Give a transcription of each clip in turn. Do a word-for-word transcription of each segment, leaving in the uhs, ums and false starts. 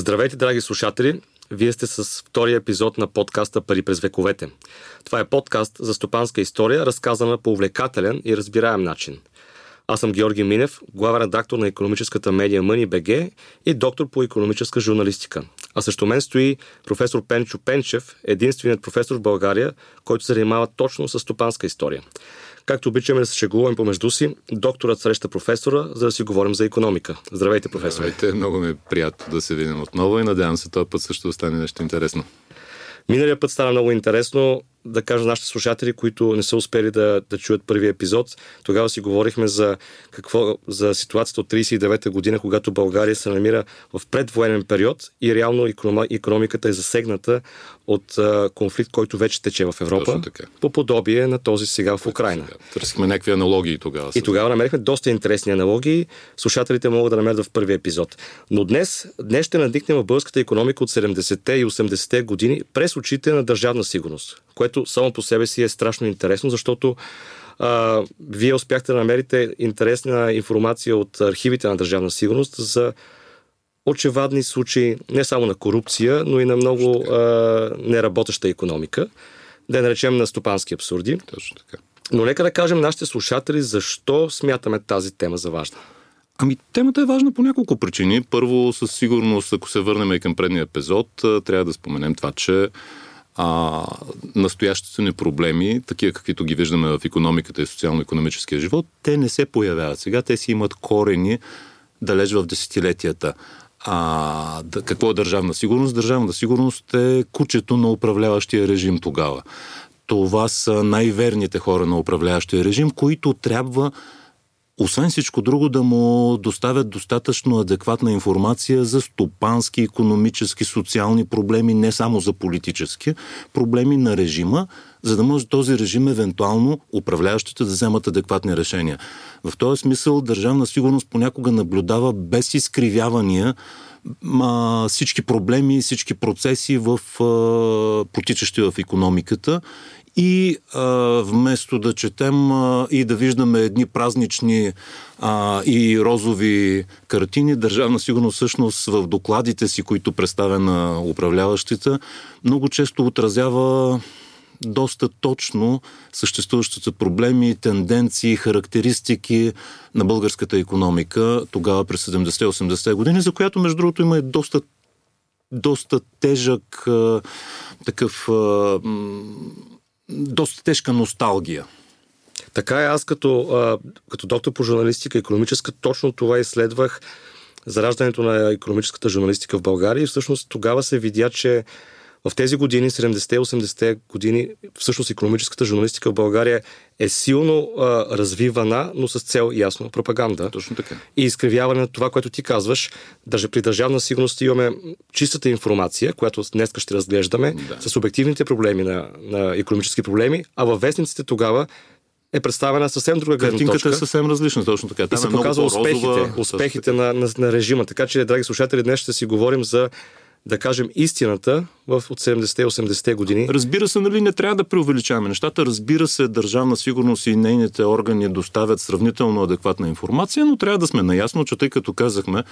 Здравейте, драги слушатели! Вие сте с втория епизод на подкаста Пари през вековете. Това е подкаст за стопанска история, разказана по увлекателен и разбираем начин. Аз съм Георги Минев, главен редактор на икономическата медия Мъни точка би джи и доктор по икономическа журналистика. А също мен стои професор Пенчо Пенчев, единственият професор в България, който се занимава точно с стопанска история. Както обичаме да се шегуваме помежду си, докторът среща професора, за да си говорим за икономика. Здравейте, професор. Здравейте, много ми е приятно да се видим отново и надявам се този път също да стане нещо интересно. Миналия път стана много интересно, да кажа нашите слушатели, които не са успели да, да чуят първи епизод. Тогава си говорихме за, какво, за ситуацията от трийсет и девета година, когато България се намира в предвоенен период и реално икономиката е засегната от а, конфликт, който вече тече в Европа, по подобие на този сега в Украйна. Търсихме някакви аналогии тогава. И тогава намерихме доста интересни аналогии. Слушателите могат да намерят в първи епизод. Но днес, днес ще надникнем в българската икономика от седемдесетте и осемдесетте години през очите на държавна сигурност, което само по себе си е страшно интересно, защото а, вие успяхте да намерите интересна информация от архивите на Държавна сигурност за очевадни случаи не само на корупция, но и на много а, неработеща икономика, да наречем на стопански абсурди. Точно така. Но нека да кажем нашите слушатели защо смятаме тази тема за важна. Ами, темата е важна по няколко причини. Първо, със сигурност, ако се върнем и към предния епизод, трябва да споменем това, че А, настоящите ни проблеми, такива каквито ги виждаме в икономиката и социално-икономическия живот, те не се появяват сега, те си имат корени далеч в десетилетията. А, да, какво е държавна сигурност? Държавна сигурност е кучето на управляващия режим тогава. Това са най-верните хора на управляващия режим, които трябва, освен всичко друго, да му доставят достатъчно адекватна информация за стопански, икономически, социални проблеми, не само за политически проблеми на режима, за да може този режим евентуално управляващите да вземат адекватни решения. В този смисъл държавна сигурност понякога наблюдава без изкривявания а, всички проблеми, всички процеси в а, протичащи в икономиката. И а, вместо да четем а, и да виждаме едни празнични а, и розови картини, държавна сигурност всъщност в докладите си, които представя на управляващите, много често отразява доста точно съществуващите проблеми, тенденции, характеристики на българската икономика тогава през седемдесетте-осемдесетте години, за която между другото има и доста, доста тежък а, такъв... А, доста тежка носталгия. Така е, аз като, а, като доктор по журналистика и икономическа точно това изследвах зараждането на икономическата журналистика в България и всъщност тогава се видя, че в тези години, седемдесетте-осемдесетте години, всъщност икономическата журналистика в България е силно а, развивана, но с цел ясно пропаганда. Точно така. И изкривяване на това, което ти казваш. Даже при държавна сигурност имаме чистата информация, която днес ще разглеждаме, да, с обективните проблеми на, на икономически проблеми, а във вестниците тогава е представена съвсем друга гледна точка. Картинката е съвсем различна, точно така. Там и се е показва успехите, успехите на, на, на режима. Така че, драги слушатели, днес ще си говорим за, да кажем, истината в от седемдесетте-осемдесетте години. Разбира се, нали, не трябва да преувеличаваме нещата. Разбира се, държавна сигурност и нейните органи доставят сравнително адекватна информация, но трябва да сме наясно, че тъй като казахме,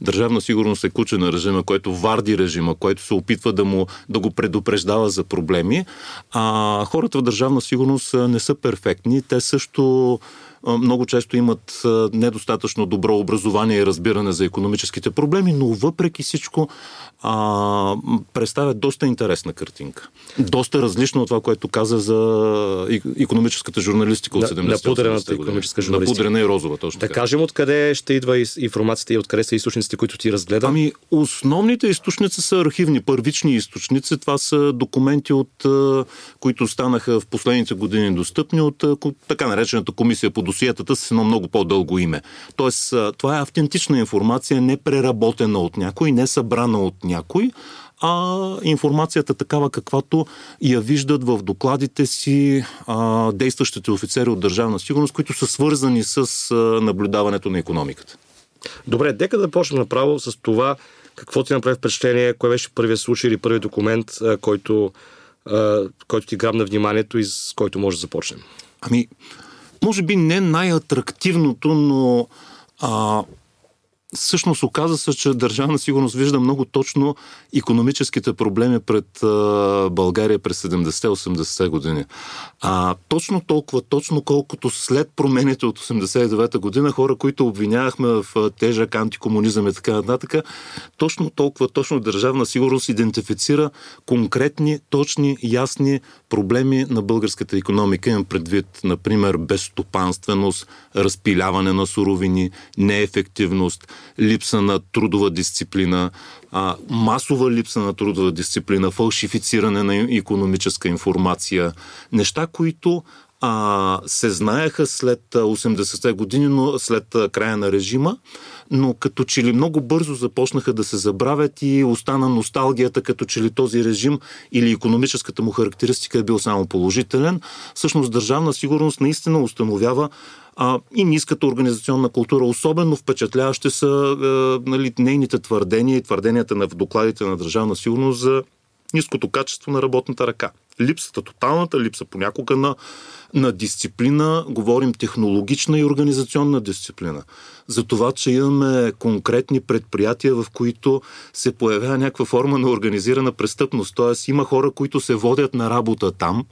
държавна сигурност е куче на режима, който варди режима, който се опитва да, му, да го предупреждава за проблеми. А хората в държавна сигурност не са перфектни. Те също много често имат недостатъчно добро образование и разбиране за икономическите проблеми, но въпреки всичко а, представят доста интересна картинка. Доста различно от това, което каза за икономическата журналистика от седемдесетте. Напудрената икономическа журналистика. Напудрена и розова, точно така. Да кажем откъде ще идва информацията и откъде са източниците, които ти разгледа? Ами, основните източници са архивни, първични източници. Това са документи, от които станаха в последните години достъпни от така наречената комисия по досиетата с едно много по-дълго име. Тоест, това е автентична информация, не преработена от някой, не събрана от някой, а информацията такава, каквато я виждат в докладите си а, действащите офицери от Държавна сигурност, които са свързани с а, наблюдаването на икономиката. Добре, дека да почнем направо с това, какво ти направи впечатление, кое беше първият случай или първият документ, а, който, а, който ти грабна вниманието и с който може да започнем? Ами, може би не най-атрактивното, но а, всъщност оказа се, че Държавна сигурност вижда много точно икономическите проблеми пред а, България през седемдесетте-осемдесетте години. А точно толкова, точно колкото след промените от осемдесет и девета година, хора, които обвинявахме в тежък антикомунизъм и така нататък, точно толкова, точно Държавна сигурност идентифицира конкретни, точни, ясни проблеми на българската икономика. Имам предвид, например, безстопанственост, разпиляване на суровини, неефективност, липса на трудова дисциплина, а, масова липса на трудова дисциплина, фалшифициране на икономическа информация. Неща, които а, се знаеха след осемдесетте години, но след края на режима, но като че ли много бързо започнаха да се забравят и остана носталгията, като че ли този режим или икономическата му характеристика е бил само положителен. Всъщност Държавна сигурност наистина установява а, и ниската организационна култура, особено впечатляващи са а, нали, нейните твърдения и твърденията на докладите на Държавна сигурност за ниското качество на работната ръка. Липсата, тоталната липса понякога на, на дисциплина, говорим технологична и организационна дисциплина. За това, че имаме конкретни предприятия, в които се появява някаква форма на организирана престъпност. Тоест има хора, които се водят на работа там,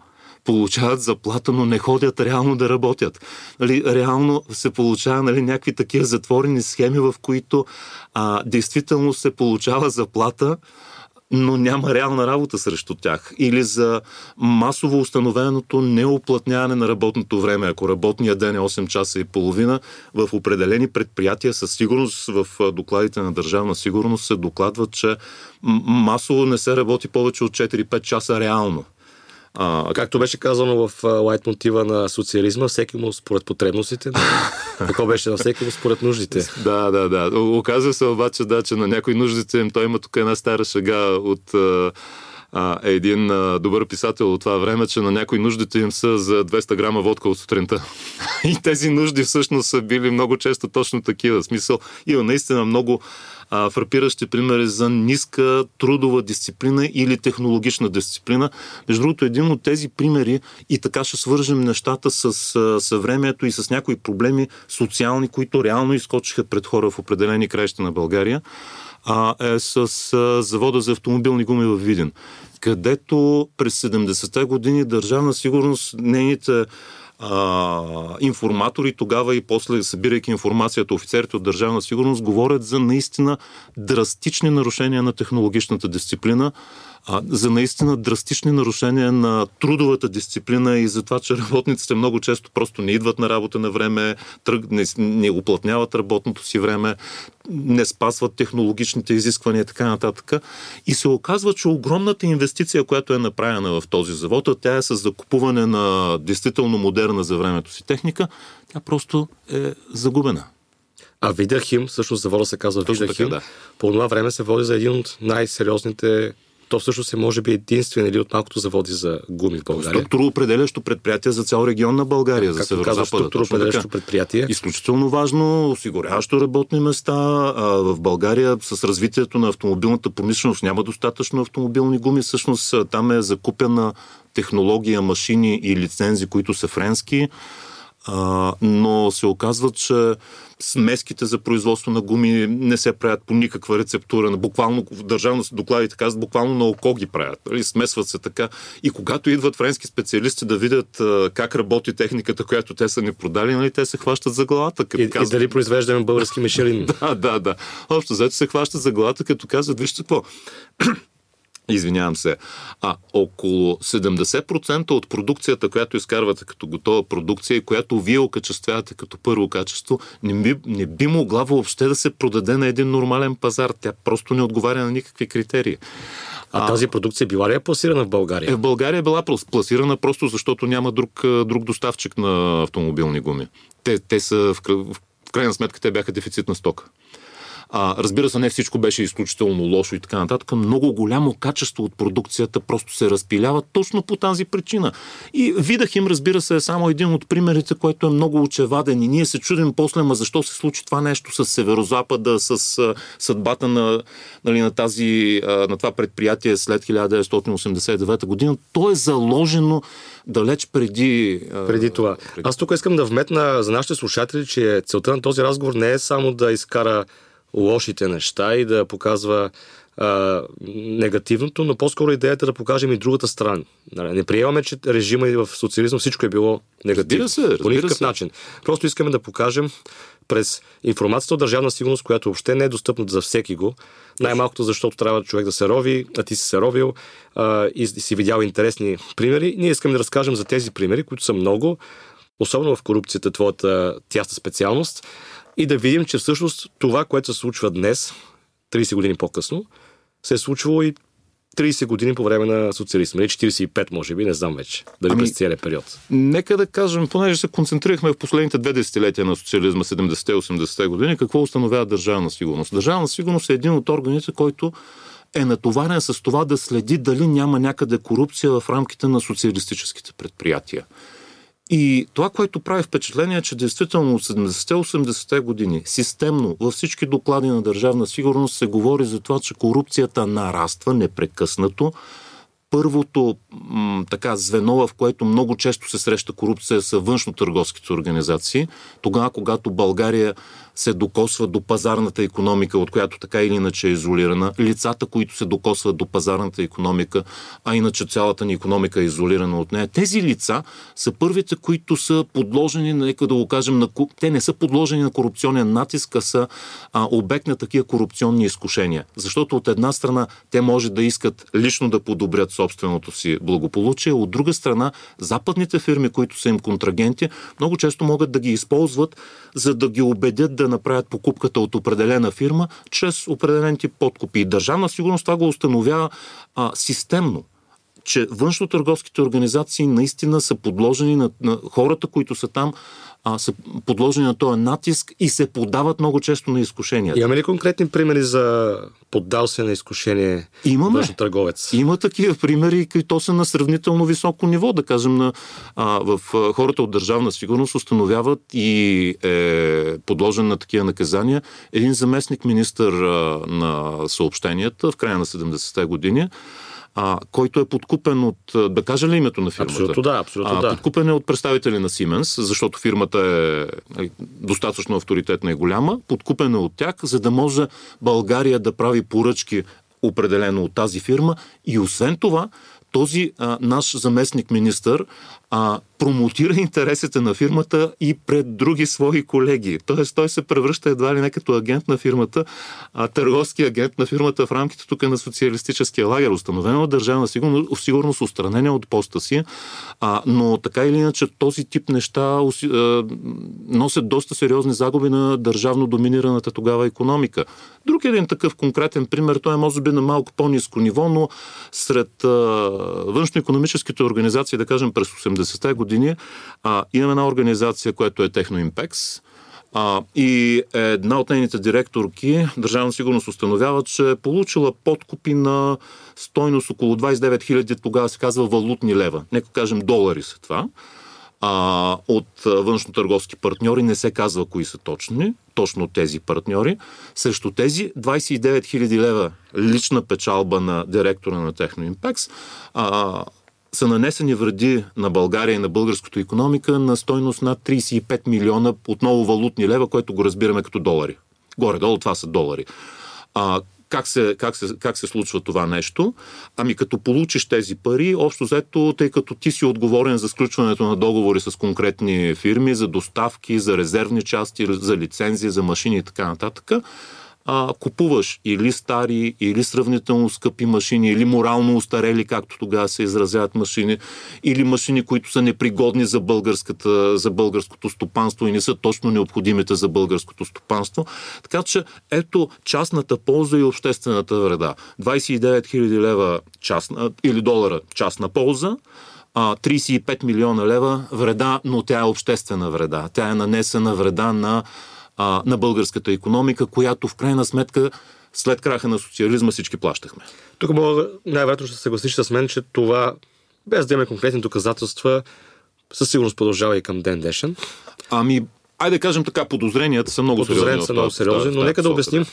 получават заплата, но не ходят реално да работят. Нали, реално се получава нали, някакви такива затворени схеми, в които а, действително се получава заплата, но няма реална работа срещу тях. Или за масово установеното неоплътняване на работното време. Ако работният ден е осем часа и половина, в определени предприятия със сигурност в докладите на Държавна сигурност се докладва, че масово не се работи повече от четири-пет часа реално. А, както беше казано в лайт мотива на социализма, всеки му според потребностите, какво беше на всеки му според нуждите. Да, да, да. Оказва се обаче, да, че на някои нуждите им, той има тук една стара шега от а, един а, добър писател от това време, че на някои нуждите им са за двеста грама водка от сутринта. И тези нужди всъщност са били много често точно такива. В смисъл, има наистина много фрапиращи примери за ниска трудова дисциплина или технологична дисциплина. Между другото, един от тези примери, и така ще свържем нещата с съвремието и с някои проблеми социални, които реално изкочиха пред хора в определени краища на България, е с завода за автомобилни гуми в Видин, където през седемдесетте години Държавна сигурност, нейните А, информатори тогава и после, събирайки информацията, офицерите от Държавна сигурност говорят за наистина драстични нарушения на технологичната дисциплина, а, за наистина драстични нарушения на трудовата дисциплина и за това, че работниците много често просто не идват на работа на време, тръг, не, не уплътняват работното си време, не спасват технологичните изисквания и така нататък. И се оказва, че огромната инвестиция, която е направена в този завод, тя е с закупуване на действително модерна за времето си техника, тя просто е загубена. А Видерхим, всъщност завода се казва Видерхим, да. По това време се води за един от най-сериозните, то всъщност е може би единствен или от малкото заводи за гуми в България. Структуроопределящо предприятие за цял регион на България, за Северозапада. Структуроопределящо предприятие. Изключително важно, осигуряващо работни места. А, в България с развитието на автомобилната промишленост няма достатъчно автомобилни гуми. Всъщност там е закупена технология, машини и лицензи, които са френски, а, но се оказва, че смеските за производство на гуми не се правят по никаква рецептура. Буквално в Държавна докладите казват, буквално на око ги правят. Нали? Смесват се така. И когато идват френски специалисти да видят а, как работи техниката, която те са ни продали, нали? Те се хващат за главата. Като и, казват... и дали произвеждаме български мишелини. да, да, да. Общо, заето се хващат за главата, като казват, вижте какво... Извинявам се. А около седемдесет процента от продукцията, която изкарвате като готова продукция и която вие окачествявате като първо качество, не би, не би могла въобще да се продаде на един нормален пазар. Тя просто не отговаря на никакви критерии. А, а тази продукция била ли е пласирана в България? Е, в България била пласирана просто защото няма друг, друг доставчик на автомобилни гуми. Те, те са, в, в крайна сметка, те бяха дефицитна стока. А, разбира се, не всичко беше изключително лошо и така нататък. Много голямо качество от продукцията просто се разпилява точно по тази причина. И Видерхим, разбира се, е само един от примерите, който е много очеваден. И ние се чудим после, ма защо се случи това нещо с Северозапада, с а, съдбата на, нали, на, тази, а, на това предприятие след хиляда деветстотин осемдесет и девета година. То е заложено далеч преди... А, преди това. Преди... Аз тук искам да вметна за нашите слушатели, че целта на този разговор не е само да изкара лошите неща и да показва а, негативното, но по-скоро идеята е да покажем и другата страна. Не приемаме, че режима и в социализма всичко е било негативно. Разбира се, разбира по никакъв се. начин. Просто искаме да покажем през информацията от държавна сигурност, която въобще не е достъпна за всеки го, най-малкото защото трябва човек да се рови, а ти си се ровил а, и си видял интересни примери. Ние искаме да разкажем за тези примери, които са много, особено в корупцията, твоята тясна специалност, и да видим, че всъщност това, което се случва днес, трийсет години по-късно, се е случвало и трийсет години по време на социализма. Или четирийсет и пет, може би, не знам вече. Дали ами, през целият период. Нека да кажем, понеже се концентрирахме в последните две десетилетия на социализма, седемдесетте и осемдесетте години, какво установява държавна сигурност? Държавна сигурност е един от органите, който е натоварен с това да следи дали няма някъде корупция в рамките на социалистическите предприятия. И това, което прави впечатление е, че действително от седемдесетте и осемдесетте години системно във всички доклади на държавна сигурност се говори за това, че корупцията нараства непрекъснато. Първото м, така звено, в което много често се среща корупция, са външно-търговските организации. Тогава, когато България се докосва до пазарната икономика, от която така или иначе е изолирана, лицата, които се докосват до пазарната икономика, а иначе цялата ни икономика е изолирана от нея, тези лица са първите, които са подложени, нека да го кажем, на... те не са подложени на корупционен натиск, а са а, обект на такива корупционни изкушения. Защото от една страна те може да искат лично да подобрят собственото си благополучие, от друга страна западните фирми, които са им контрагенти, много често могат да ги използват, за да ги убедят да направят покупката от определена фирма чрез определен тип подкупи. И държавна сигурност това го установява а, системно, че външно-търговските организации наистина са подложени на, на хората, които са там, а, са подложени на този натиск и се поддават много често на изкушения. Имаме ли конкретни примери за поддал се на изкушение външно-търговец? Има такива примери, които са на сравнително високо ниво, да кажем, на, а, в а, хората от държавна сигурност установяват и е подложен на такива наказания един заместник министър а, на съобщенията в края на седемдесетте години, А, който е подкупен от... Да кажа ли името на фирмата? Абсолютно да, абсолютно а, да. Подкупен е от представители на Сименс, защото фирмата е достатъчно авторитетна и голяма. Подкупен е от тях, за да може България да прави поръчки определено от тази фирма. И освен това, този а, наш заместник-министър а, промотира интересите на фирмата и пред други свои колеги. Тоест, той се превръща едва ли не като агент на фирмата, а търговски агент на фирмата в рамките тук на социалистическия лагер. Установена от държавна сигурност, сигурност отстранена от поста си, а, но така или иначе този тип неща а, носят доста сериозни загуби на държавно доминираната тогава икономика. Друг един такъв конкретен пример, той е може би на малко по-ниско ниво, но сред а, външно-икономическите организации, да кажем през осемдесетте години, А, имаме една организация, която е Техноимпекс, а, и една от нейните директорки, държавна сигурност установява, че е получила подкупи на стойност около двайсет и девет хиляди, тогава се казва валутни лева. Нека кажем долари са това. А, от външно-търговски партньори, не се казва кои са точни, точно тези партньори. Срещу тези двайсет и девет хиляди лева лична печалба на директора на Техноимпекс, а са нанесени вреди на България и на българското икономика на стойност над трийсет и пет милиона, отново валутни лева, което го разбираме като долари. Горе-долу това са долари. А, как, се, как, се, как се случва това нещо? Ами като получиш тези пари, общо взето, тъй като ти си отговорен за сключването на договори с конкретни фирми, за доставки, за резервни части, за лицензии, за машини и така нататък, А, купуваш или стари, или сравнително скъпи машини, или морално устарели, както тогава се изразяват машини, или машини, които са непригодни за, за българското стопанство и не са точно необходимите за българското стопанство. Така че ето частната полза и обществената вреда. двайсет и девет хиляди лева частна, или долара частна полза, трийсет и пет милиона лева вреда, но тя е обществена вреда. Тя е нанесена вреда на на българската икономика, която в крайна сметка след краха на социализма всички плащахме. Тук мога най-вероятно ще се съгласиш с мен, че това, без да имаме конкретни доказателства, със сигурност продължава и към ден днешен. Ами, айде да кажем така, подозренията са много сериозни. Подозренията са много сериозни, но нека да обясним.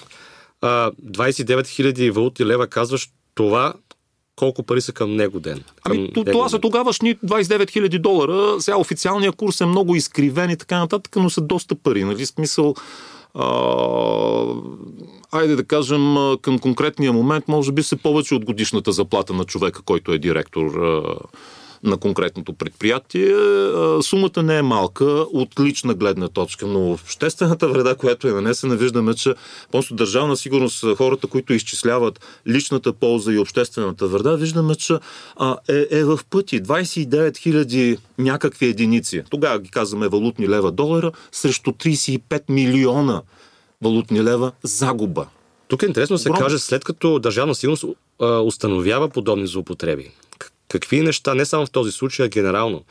двайсет и девет хиляди валути лева, казваш, това колко пари са към него ден? Ами, към това са тогавашни двайсет и девет хиляди долара. Сега официалният курс е много изкривен и така нататък, но са доста пари. Нали? Смисъл, айде да кажем, към конкретния момент, може би се повече от годишната заплата на човека, който е директор на конкретното предприятие. Сумата не е малка от лична гледна точка, но в обществената вреда, която е нанесена, виждаме, че просто Държавна сигурност, хората, които изчисляват личната полза и обществената вреда, виждаме, че е, е в пъти. двадесет и девет хиляди някакви единици, тогава ги казваме валутни лева долара, срещу тридесет и пет милиона валутни лева загуба. Тук е интересно се Бром. каже, след като Държавна сигурност а, установява подобни злоупотреби, какви неща, не само в този случай, а генерално,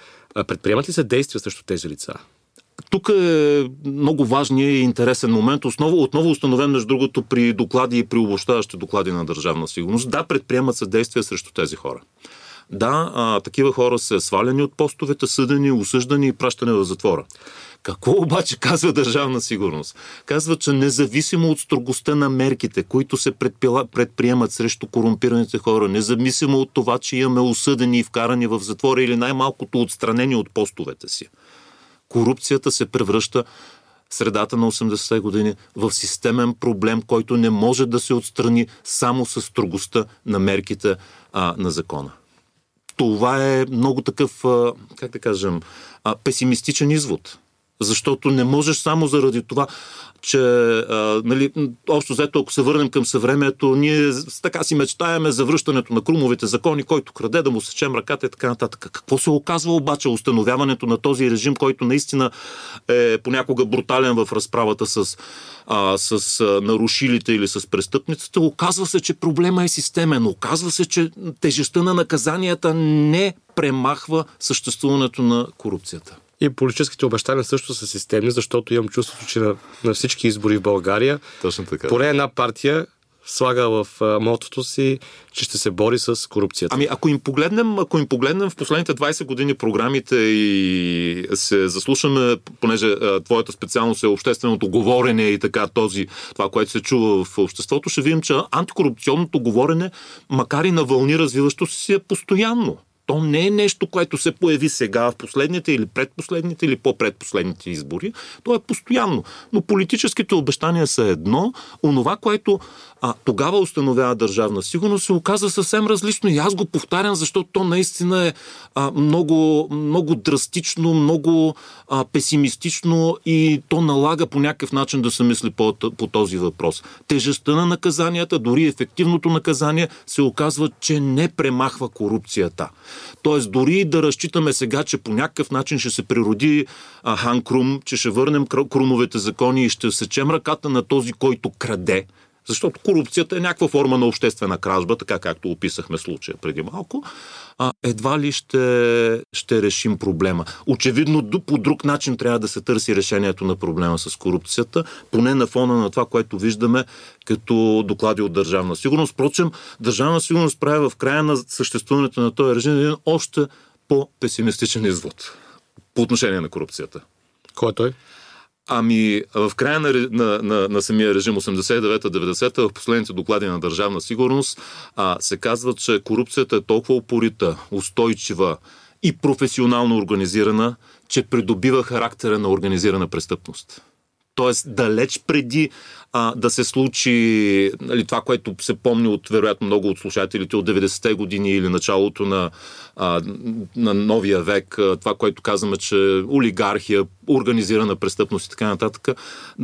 предприемат ли се действия срещу тези лица? Тук е много важният и интересен момент. Основа, отново установен, между другото, при доклади и при обобщаващи доклади на Държавна сигурност. Да, предприемат се действия срещу тези хора. Да, а, такива хора са свалени от постовете, съдени, осъждани и пращани в затвора. Какво обаче казва Държавна сигурност? Казва, че независимо от строгостта на мерките, които се предприемат срещу корумпираните хора, независимо от това, че имаме осъдени и вкарани в затвора или най-малкото отстранени от постовете си, корупцията се превръща в средата на осемдесетте години в системен проблем, който не може да се отстрани само с строгостта на мерките а, на закона. Това е много такъв, как да кажем, песимистичен извод. Защото не можеш само заради това, че, а, нали, общо взето, ако се върнем към съвремието, ние така си мечтаеме за връщането на Крумовите закони, който краде, да му сечем ръката и така нататък. Какво се оказва обаче установяването на този режим, който наистина е понякога брутален в разправата с, а, с нарушилите или с престъпниците? Оказва се, че проблема е системен. Оказва се, че тежестта на наказанията не премахва съществуването на корупцията. И политическите обещания също са системни, защото имам чувството, че на, на всички избори в България поне една партия слага в а, мотото си, че ще се бори с корупцията. Ами ако им погледнем, ако им погледнем в последните двадесет години програмите и се заслушаме, понеже а, твоята специалност е общественото говорене и така този, това, което се чува в обществото, ще видим, че антикорупционното говорене, макар и на вълни развиващо се, е постоянно. То не е нещо, което се появи сега в последните или предпоследните или по-предпоследните избори. То е постоянно. Но политическите обещания са едно. Онова, което а, тогава установява Държавна сигурност, се оказа съвсем различно. И аз го повтарям, защото то наистина е а, много, много драстично, много а, песимистично и то налага по някакъв начин да се мисли по, по този въпрос. Тежестта на наказанията, дори ефективното наказание, се оказва, че не премахва корупцията. Тоест, дори да разчитаме сега, че по някакъв начин ще се природи а, Хан Крум, че ще върнем Крумовите закони и ще сечем ръката на този, който краде, защото корупцията е някаква форма на обществена кражба, така както описахме случая преди малко, а, едва ли ще, ще решим проблема. Очевидно, по друг начин трябва да се търси решението на проблема с корупцията, поне на фона на това, което виждаме като доклади от Държавна сигурност. Впрочем, Държавна сигурност прави в края на съществуването на този режим един още по-песимистичен извод по отношение на корупцията. Кой е той? Ами, в края на, на, на, на самия режим осемдесет и девета деветдесета, в последните доклади на Държавна сигурност а, се казва, че корупцията е толкова упорита, устойчива и професионално организирана, че придобива характера на организирана престъпност. Тоест, далеч преди а, да се случи, нали, това, което се помни от, вероятно, много от слушателите от деветдесетте години или началото на, а, на новия век, а, това, което казваме, че олигархия, организирана престъпност и така нататък,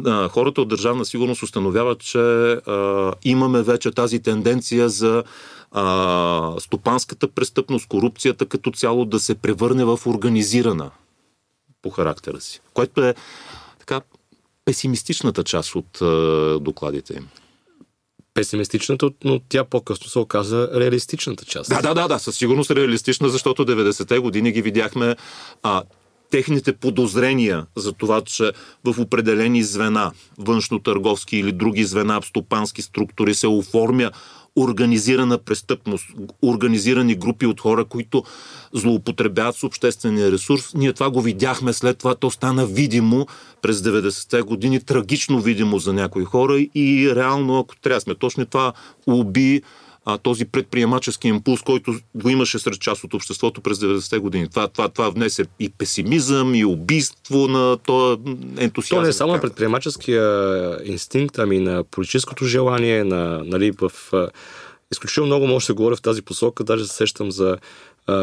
а, хората от Държавна сигурност установяват, че а, имаме вече тази тенденция за а, стопанската престъпност, корупцията като цяло да се превърне в организирана по характера си, което е така песимистичната част от е, докладите им. Песимистичната, но тя по-късно се оказа реалистичната част. Да, да, да, да, със сигурност реалистична, защото деветдесетте години ги видяхме а, техните подозрения за това, че в определени звена, външно-търговски или други звена, стопански структури се оформя организирана престъпност, организирани групи от хора, които злоупотребяват с обществения ресурс. Ние това го видяхме след това, то стана видимо през деветдесетте години, трагично видимо за някои хора и реално, ако трябва сме точно, това уби а, този предприемачески импулс, който го имаше сред част от обществото през деветдесетте години. Това, това, това внесе и песимизъм, и убийство на този ентусиазъм. То не е само на предприемаческия инстинкт, ами на политическото желание, на, нали, в... Изключително много може да се говоря в тази посока. Даже се сещам за, а,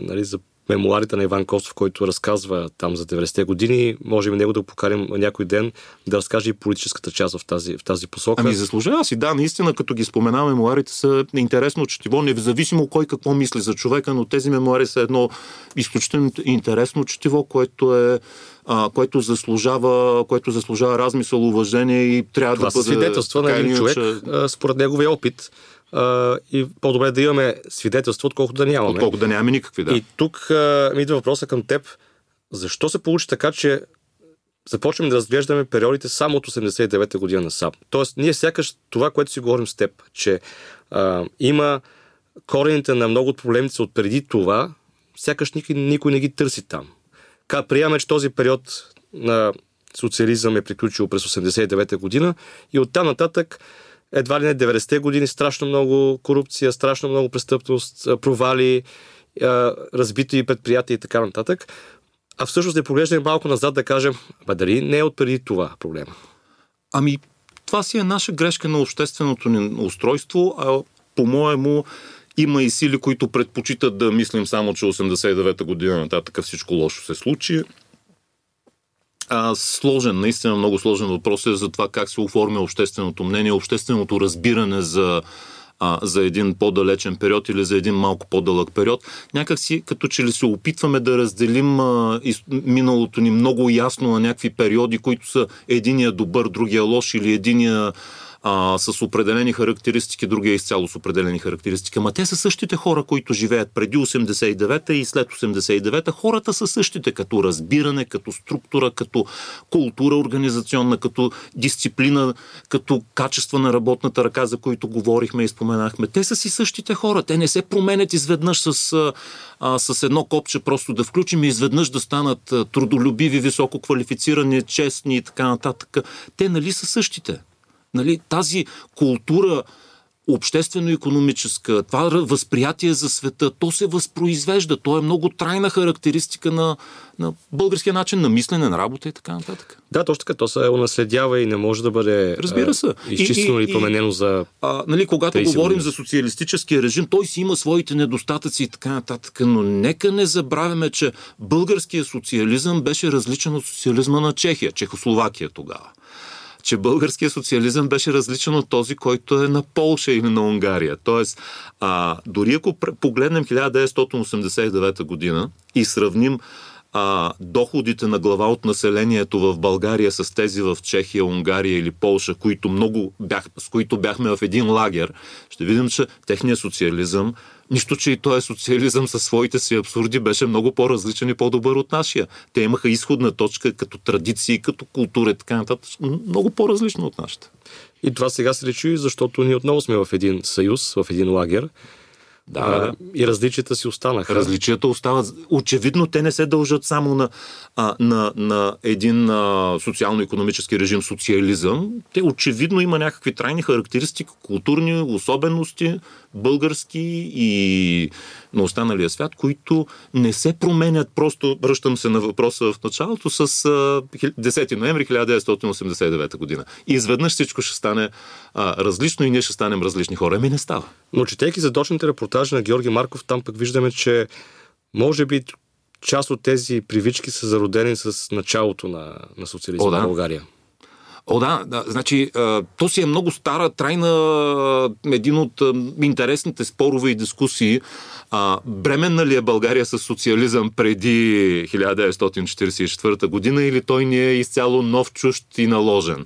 нали, за мемуарите на Иван Костов, който разказва там за деветдесетте години. Може би него да го покарим някой ден да разкаже и политическата част в тази, в тази посока. Ами заслужава си, да, наистина, като ги споменава, мемуарите са интересно четиво, независимо кой какво мисли за човека, но тези мемуари са едно изключително интересно четиво, което е Uh, което, заслужава, което заслужава размисъл, уважение и трябва това да бъде... Това са свидетелства на един човек, че... според неговия опит. Uh, и по-добре да имаме свидетелства, отколкото да нямаме. Отколкото да нямаме никакви, да. И тук uh, ми идва въпроса към теб. Защо се получи така, че започваме да разглеждаме периодите само от осемдесет и девета година насам? Тоест, ние сякаш това, което си говорим с теб, че uh, има корените на много от проблемите от преди това, сякаш никой, никой не ги търси там. Приемаме, че този период на социализъм е приключил през осемдесет и девета година и оттам нататък едва ли не деветдесетте години страшно много корупция, страшно много престъпност, провали, разбити предприятия и така нататък. А всъщност не поглеждаме малко назад да кажем, ба дали не е отпреди това проблема? Ами това си е наша грешка на общественото ни устройство, а по-моему има и сили, които предпочитат да мислим само, че осемдесет и девета година нататък всичко лошо се случи. А, сложен, наистина много сложен въпрос е за това как се оформя общественото мнение, общественото разбиране за, а, за един по-далечен период или за един малко по-дълъг период. Някак си, като че ли се опитваме да разделим а, из, миналото ни много ясно на някакви периоди, които са единия добър, другия лош или единия А, с определени характеристики, другия изцяло с определени характеристики. Ама те са същите хора, които живеят преди осемдесет и девета и след осемдесет и девета. Хората са същите като разбиране, като структура, като култура организационна, като дисциплина, като качество на работната ръка, за които говорихме и споменахме. Те са си същите хора. Те не се променят изведнъж с, а, с едно копче просто да включим и изведнъж да станат трудолюбиви, високо квалифицирани, честни и така нататък. Те нали са същите? Нали, тази култура обществено-икономическа, това възприятие за света, то се възпроизвежда. То е много трайна характеристика на, на българския начин на мислене, на работа и така нататък. Да, точно така. То се унаследява и не може да бъде Разбира се. изчистено и, и, и променено за а, нали, когато говорим за социалистическия режим, той си има своите недостатъци и така нататък. Но нека не забравяме, че българския социализъм беше различен от социализма на Чехия, Чехословакия тогава. Че българският социализъм беше различен от този, който е на Полша или на Унгария. Тоест, а, дори ако погледнем хиляда деветстотин осемдесет и девета година и сравним а, доходите на глава от населението в България с тези в Чехия, Унгария или Полша, които много бях, с които бяхме в един лагер, ще видим, че техният социализъм, нищо, че и този социализъм със своите си абсурди беше много по-различен и по-добър от нашия. Те имаха изходна точка като традиции, като култура и така нататък. Много по-различно от нашата. И това сега се речи, защото ние отново сме в един съюз, в един лагер. Да, а, да. И различията си останаха. Различията остават. Очевидно, те не се дължат само на, а, на, на един а, социално-икономически режим, социализъм. Те очевидно има някакви трайни характеристики, културни особености, български и на останалия свят, които не се променят. Просто връщам се на въпроса в началото с десети ноември хиляда деветстотин осемдесет и девета година. И изведнъж всичко ще стане а, различно и ние ще станем различни хора. Ами не става. Но четейки задочните репортажи на Георги Марков, там пък виждаме, че може би част от тези привички са зародени с началото на, на социализма да. в България. О, да, да. Значи, то си е много стара, трайна, един от интересните спорове и дискусии. Бременна ли е България с социализъм преди хиляда деветстотин четиридесет и четвърта година или той ни е изцяло нов, чужд и наложен?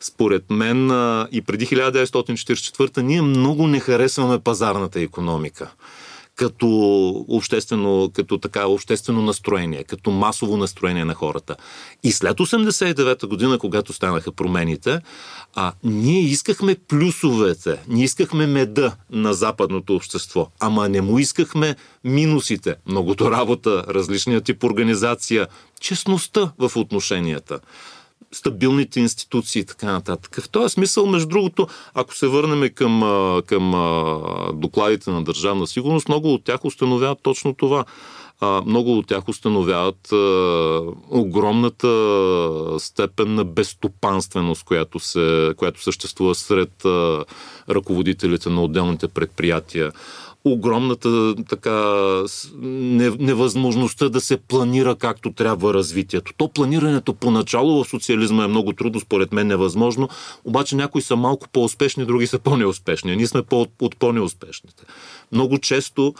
Според мен и преди хиляда деветстотин четиридесет и четвърта ние много не харесваме пазарната икономика. Като обществено, като така, обществено настроение, като масово настроение на хората. И след осемдесет и девета година, когато станаха промените, а, ние искахме плюсовете, ние искахме меда на западното общество, ама не му искахме минусите, многото работа, различния тип организация, честността в отношенията. стабилните институции и така нататък. В този смисъл, между другото, ако се върнем към, към докладите на Държавна сигурност, много от тях установяват точно това. Много от тях установяват огромната степен на безстопанственост, която, се, която съществува сред ръководителите на отделните предприятия. Огромната така невъзможността да се планира както трябва развитието. То планирането поначало в социализма е много трудно, според мен невъзможно, обаче някои са малко по-успешни, други са по-неуспешни. Ние сме по- от по-неуспешните. Много често,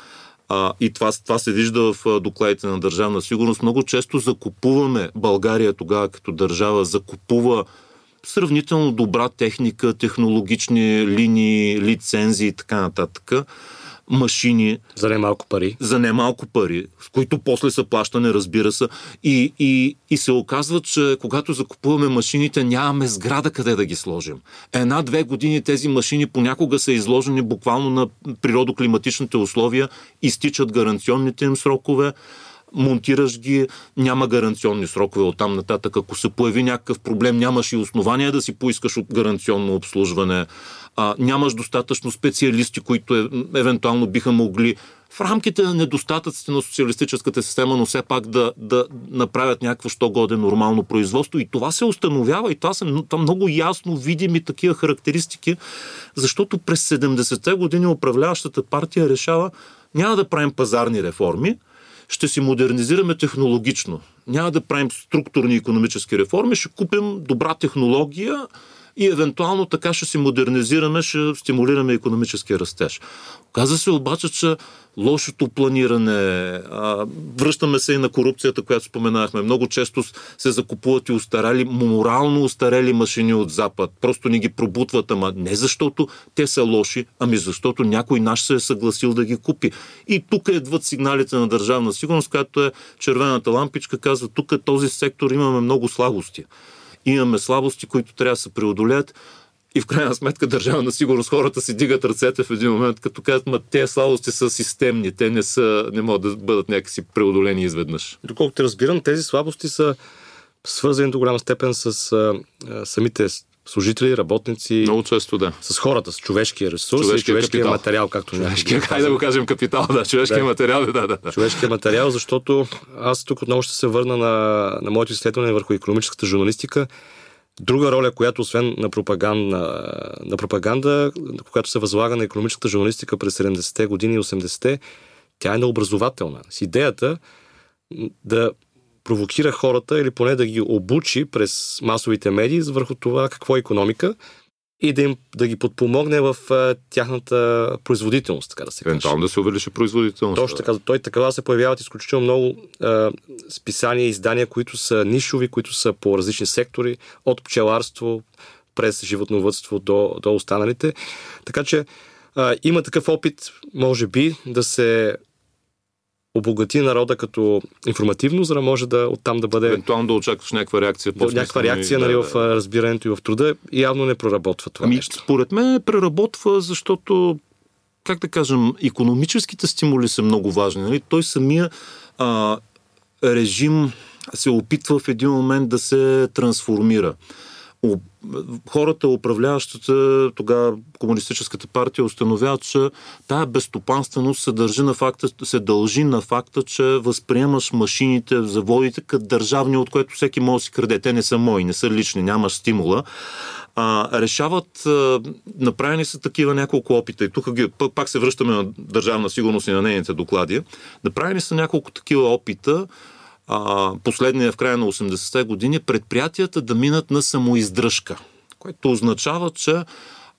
а, и това, това се вижда в докладите на Държавна сигурност, много често закупуваме, България тогава като държава закупува сравнително добра техника, технологични линии, лицензии и така нататък, машини. За немалко пари. За немалко пари, с които после са плащане, разбира се. И, и, и се оказва, че когато закупуваме машините, нямаме сграда къде да ги сложим. Една-две години тези машини понякога са изложени буквално на природоклиматичните условия, изтичат гаранционните им срокове, монтираш ги, няма гаранционни срокове оттам нататък. Ако се появи някакъв проблем, нямаш и основания да си поискаш от гаранционно обслужване. А, нямаш достатъчно специалисти, които е, евентуално биха могли в рамките на недостатъците на социалистическата система, но все пак да, да направят някакво щогоде нормално производство. И това се установява, и това са това много ясно видими такива характеристики, защото през седемдесетте години управляващата партия решава, няма да правим пазарни реформи, ще си модернизираме технологично. Няма да правим структурни икономически реформи, ще купим добра технология и евентуално така ще си модернизираме, ще стимулираме икономическия растеж. Оказва се обаче, че лошото планиране, а, връщаме се и на корупцията, която споменахме. Много често се закупуват и остарели, морално остарели машини от Запад. Просто не ги пробутват, ама не защото те са лоши, ами защото някой наш се е съгласил да ги купи. И тук идват сигналите на Държавна сигурност, която е червената лампичка, казва, тук този сектор имаме много слабости. Имаме слабости, които трябва да се преодолеят. И в крайна сметка Държавна сигурност, хората си дигат ръцете в един момент, като казват, ма те слабости са системни, те не, са, не могат да бъдат някакси преодолени изведнъж. Доколкото разбирам, тези слабости са свързани до голяма степен с а, а, самите служители, работници. Много често, да. С хората, с човешкия ресурс, човешкия и човешкия капитал. материал, както човешкия, някакъв. Хайде да го кажем капитал, да, човешкия да. материал, да, да, да. Човешкия материал, защото аз тук отново ще се върна на, на моето изследване върху икономическата журналистика. Друга роля, която освен на пропаганда, на пропаганда, която се възлага на икономическата журналистика през седемдесетте години и осемдесетте, тя е необразователна. С идеята да провокира хората или поне да ги обучи през масовите медии върху това какво е икономика и да им да ги подпомогне в а, тяхната производителност, така да се каже. Евентуално да се увеличи производителността. Точно така. Той така се появяват изключително много а, списания и издания, които са нишови, които са по различни сектори, от пчеларство през животновъдство до, до останалите. Така че а, има такъв опит, може би, да се обогати народа като информативно, за да може да оттам да бъде... Евентуално да очакваш някаква реакция. Някаква реакция да, нали, да, в разбирането и в труда явно не преработва това ами, нещо. Според мен преработва, защото, как да кажем, икономическите стимули са много важни. Нали? Той самия а, режим се опитва в един момент да се трансформира. Хората, управляващите тогава Комунистическата партия, установяват, че тая безстопанственост се дължи на факта, се дължи на факта, че възприемаш машините, заводите като държавни, от което всеки може да си краде. Те не са мои, не са лични, нямаш стимула. А, решават, а, направени са такива няколко опита. И тук ги, пак се връщаме на Държавна сигурност и на нейните доклади. Направени са няколко такива опита, последния в края на осемдесетте години, предприятията да минат на самоиздръжка, което означава, че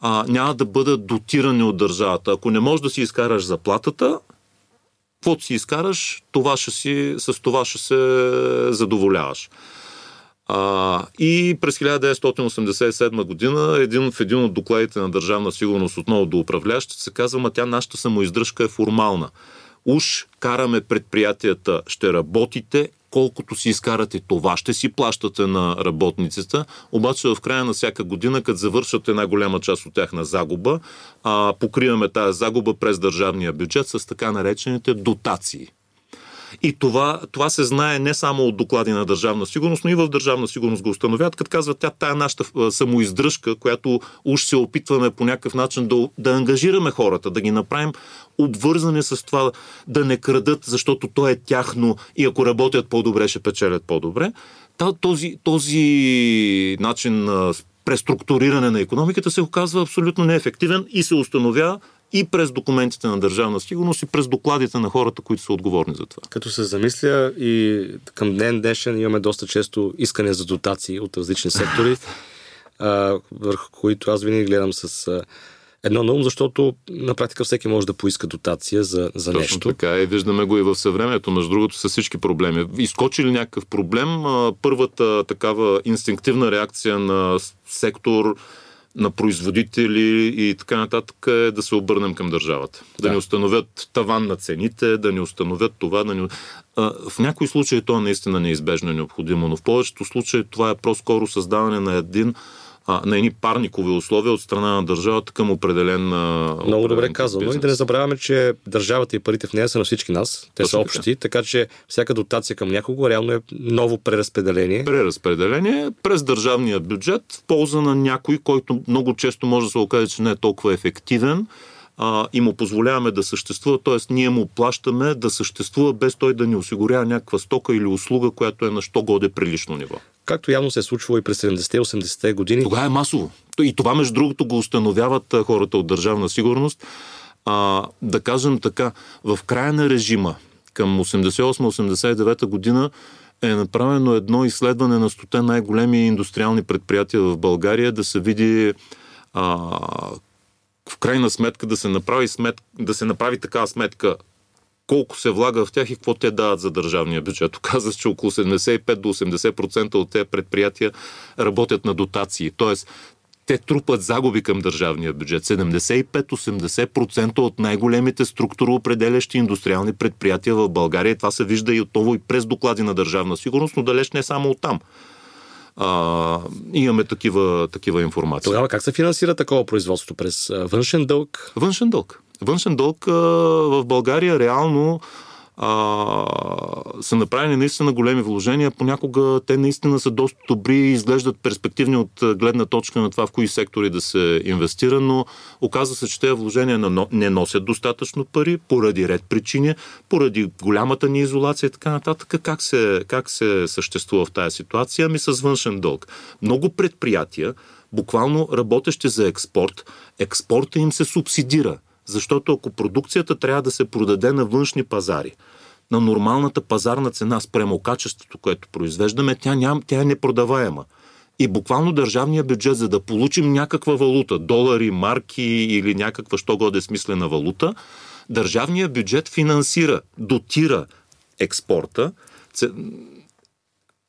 а, няма да бъдат дотирани от държавата. Ако не можеш да си изкараш заплатата, каквото си изкараш, това ще си, с това ще се задоволяваш. А, и през хиляда деветстотин осемдесет и седма година един, в един от докладите на Държавна сигурност отново до управлящите се казва, ма тя нашата самоиздръжка е формална. Уж караме предприятията, ще работите, колкото си изкарате това, ще си плащате на работниците, обаче в края на всяка година, като завършат една голяма част от тях на загуба, а, покриваме тази загуба през държавния бюджет с така наречените дотации. И това, това се знае не само от доклади на Държавна сигурност, но и в Държавна сигурност го установят, като казват, тя тая нашата самоиздръжка, която уж се опитваме по някакъв начин да, да ангажираме хората, да ги направим обвързани с това да не крадат, защото то е тяхно и ако работят по-добре, ще печелят по-добре. Този, този начин на преструктуриране на икономиката се оказва абсолютно неефективен и се установява и през документите на Държавна сигурност, и през докладите на хората, които са отговорни за това. Като се замисля, и към ден днешен имаме доста често искане за дотации от различни сектори, върху които аз винаги гледам с едно на ум, защото на практика всеки може да поиска дотация за, за нещо. Точно така. Е, виждаме го и в съвремето, между другото, с всички проблеми. Изкочи ли някакъв проблем, първата такава инстинктивна реакция на сектор, на производители и така нататък е да се обърнем към държавата. Да, да ни установят таван на цените, да ни установят това, да ни... А, в някои случаи то е наистина неизбежно и необходимо, но в повечето случаи това е по-скоро създаване на един на едни парникови условия от страна на държавата към определен... Много добре казано. И да не забравяме, че държавата и парите в нея са на всички нас. Те Точно са общи, така. така че всяка дотация към някого реално е ново преразпределение. Преразпределение през държавния бюджет в полза на някой, който много често може да се окаже, че не е толкова ефективен а, и му позволяваме да съществува, т.е. ние му плащаме да съществува без той да ни осигурява някаква стока или услуга, която е на що годе прилично ниво. Както явно се е случвало и през седемдесетте и осемдесетте години. Тогава е масово. И това, между другото, го установяват хората от Държавна сигурност. А, да кажем така, в края на режима, към осемдесет и осма осемдесет и девета година, е направено едно изследване на стоте най-големи индустриални предприятия в България, да се види а, в крайна сметка, да се направи, сметка, да се направи такава сметка, колко се влага в тях и какво те дават за държавния бюджет. Оказва се, че около седемдесет и пет до осемдесет процента от тези предприятия работят на дотации. Тоест, те трупат загуби към държавния бюджет. седемдесет и пет до осемдесет процента от най-големите структуроопределящи индустриални предприятия в България. Това се вижда и отново и през доклади на Държавна сигурност, но далеч не само оттам. А, имаме такива, такива информации. Тогава как се финансира такова производство? През външен дълг? Външен дълг. Външен дълг а, в България реално а, са направени наистина големи вложения. Понякога те наистина са доста добри и изглеждат перспективни от гледна точка на това в кои сектори да се инвестира, но оказва се, че тези вложения не носят достатъчно пари поради ред причини, поради голямата ни изолация и така нататък. Как се, как се съществува в тази ситуация? Ами с външен дълг. Много предприятия, буквално работещи за експорт, експорта им се субсидира. Защото ако продукцията трябва да се продаде на външни пазари, на нормалната пазарна цена спрямо качеството, което произвеждаме, тя, ням, тя е непродаваема. И буквално държавния бюджет, за да получим някаква валута, долари, марки или някаква щогоде смислена валута, държавния бюджет финансира, дотира експорта.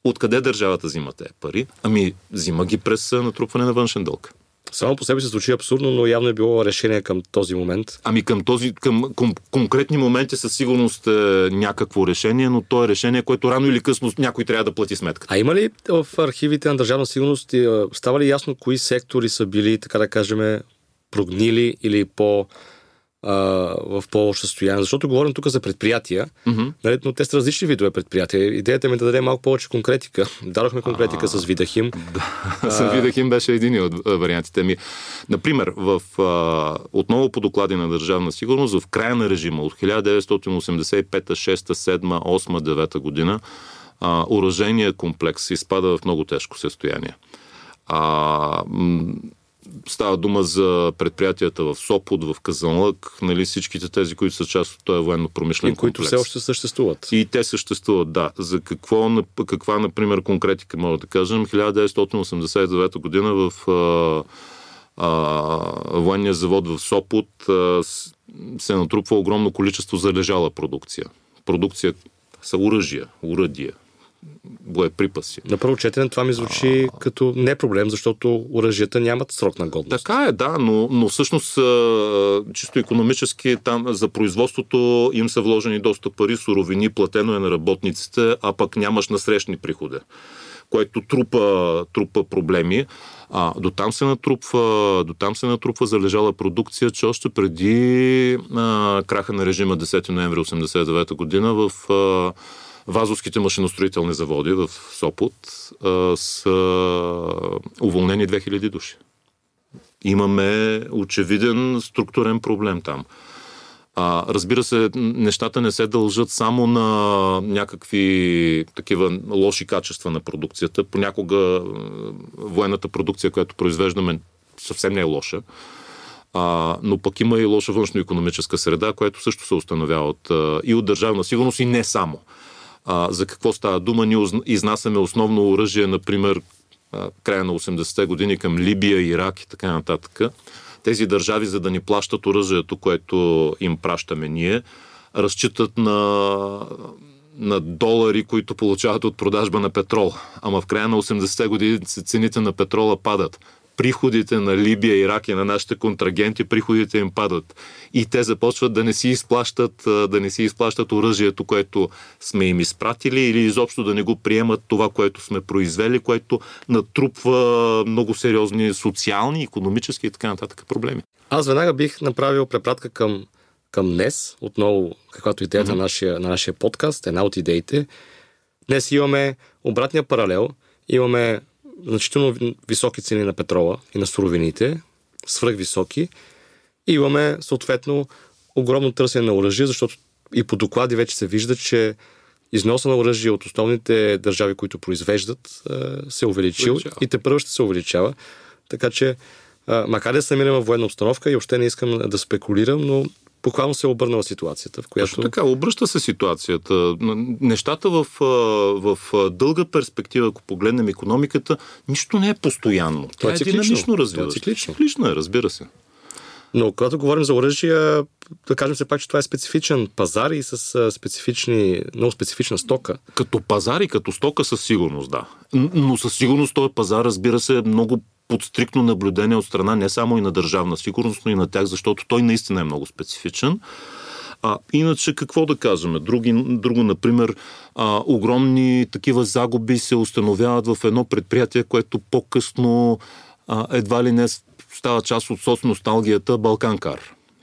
Откъде държавата взима тези пари? Ами взима ги през натрупване на външен дълг. Само по себе се звучи абсурдно, но явно е било решение към този момент. Ами към този, към ком, конкретни моменти със сигурност е някакво решение, но то е решение, което рано или късно някой трябва да плати сметката. А има ли в архивите на Държавна сигурност, става ли ясно кои сектори са били, така да кажем, прогнили или по... в по-лошо състояние, защото говорим тук за предприятия, mm-hmm. нали, но те са различни видове предприятия. Идеята ми е да даде малко повече конкретика. Дадохме конкретика ah, с Видерхим. Да. С Видерхим беше един от вариантите ми. Например, в, а, отново по доклади на Държавна сигурност, в края на режима от хиляда деветстотин осемдесет и пета, шеста, седма, осма, девета година а, оръжейният комплекс изпада в много тежко състояние. А... М- Става дума за предприятията в Сопот, в Казанлък, нали, всичките тези, които са част от този военно-промишлен комплекс. И които все още съществуват. И те съществуват, да. За какво, каква, например, конкретика мога да кажем? хиляда деветстотин осемдесет и девета година в а, а, военния завод в Сопот а, се натрупва огромно количество залежала продукция. Продукция са оръжия, оръдия, боеприпаси. На първо четене това ми звучи а... като не проблем, защото оръжията нямат срок на годност. Така е, да, но, но всъщност чисто икономически там за производството им са вложени доста пари, суровини, платено е на работниците, а пък нямаш насрещни приходи. което трупа, трупа проблеми. А, до там се натрупва, до там се натрупва залежала продукция, че още преди а, краха на режима десети ноември осемдесет и девета година в а, Вазовските машиностроителни заводи в Сопот а, са уволнени две хиляди души. Имаме очевиден структурен проблем там. А, разбира се, нещата не се дължат само на някакви такива лоши качества на продукцията. Понякога военната продукция, която произвеждаме, съвсем не е лоша. А, но пък има и лоша външно-икономическа среда, която също се установява от, и от държавна сигурност, и не само. А, за какво става дума? Ние изнасяме основно оръжие, например, края на осемдесетте години към Либия, Ирак и така нататък. Тези държави, за да ни плащат оръжието, което им пращаме ние, разчитат на, на долари, които получават от продажба на петрол. Ама в края на осемдесетте години цените на петрола падат. Приходите на Либия, Ирак и на нашите контрагенти, приходите им падат. И те започват да не си изплащат, да не си изплащат оръжието, което сме им изпратили, или изобщо да не го приемат това, което сме произвели, което натрупва много сериозни социални, икономически и така нататък проблеми. Аз веднага бих направил препратка към, към днес, отново, каквато идеята mm-hmm. на, нашия, на нашия подкаст, една от идеите. Днес имаме обратния паралел, имаме значително високи цени на петрола и на суровините, свръхвисоки, и имаме съответно огромно търсене на оръжие, защото и по доклади вече се вижда, че износа на оръжие от основните държави, които произвеждат, се е увеличил Увеличава. и тепърва ще се увеличава. Така че, макар да се намираме в военна обстановка и въобще не искам да спекулирам, но буквално се е обърнала ситуацията, в която... Точно така, обръща се ситуацията. Нещата в, в дълга перспектива, ако погледнем икономиката, нищо не е постоянно. Това, Това е циклично. динамично развиващо. Това е циклично е, разбира се. Но когато говорим за оръжия, да кажем се пак, че това е специфичен пазар и с специфични, много специфична стока. Като пазар и като стока със сигурност, да. Но със сигурност този пазар, разбира се, е много под стриктно наблюдение от страна не само и на държавна сигурност, но и на тях, защото той наистина е много специфичен. А, иначе какво да кажем? Други, друго, например, а, огромни такива загуби се установяват в едно предприятие, което по-късно а, едва ли не става част от соцносталгията Балканкар.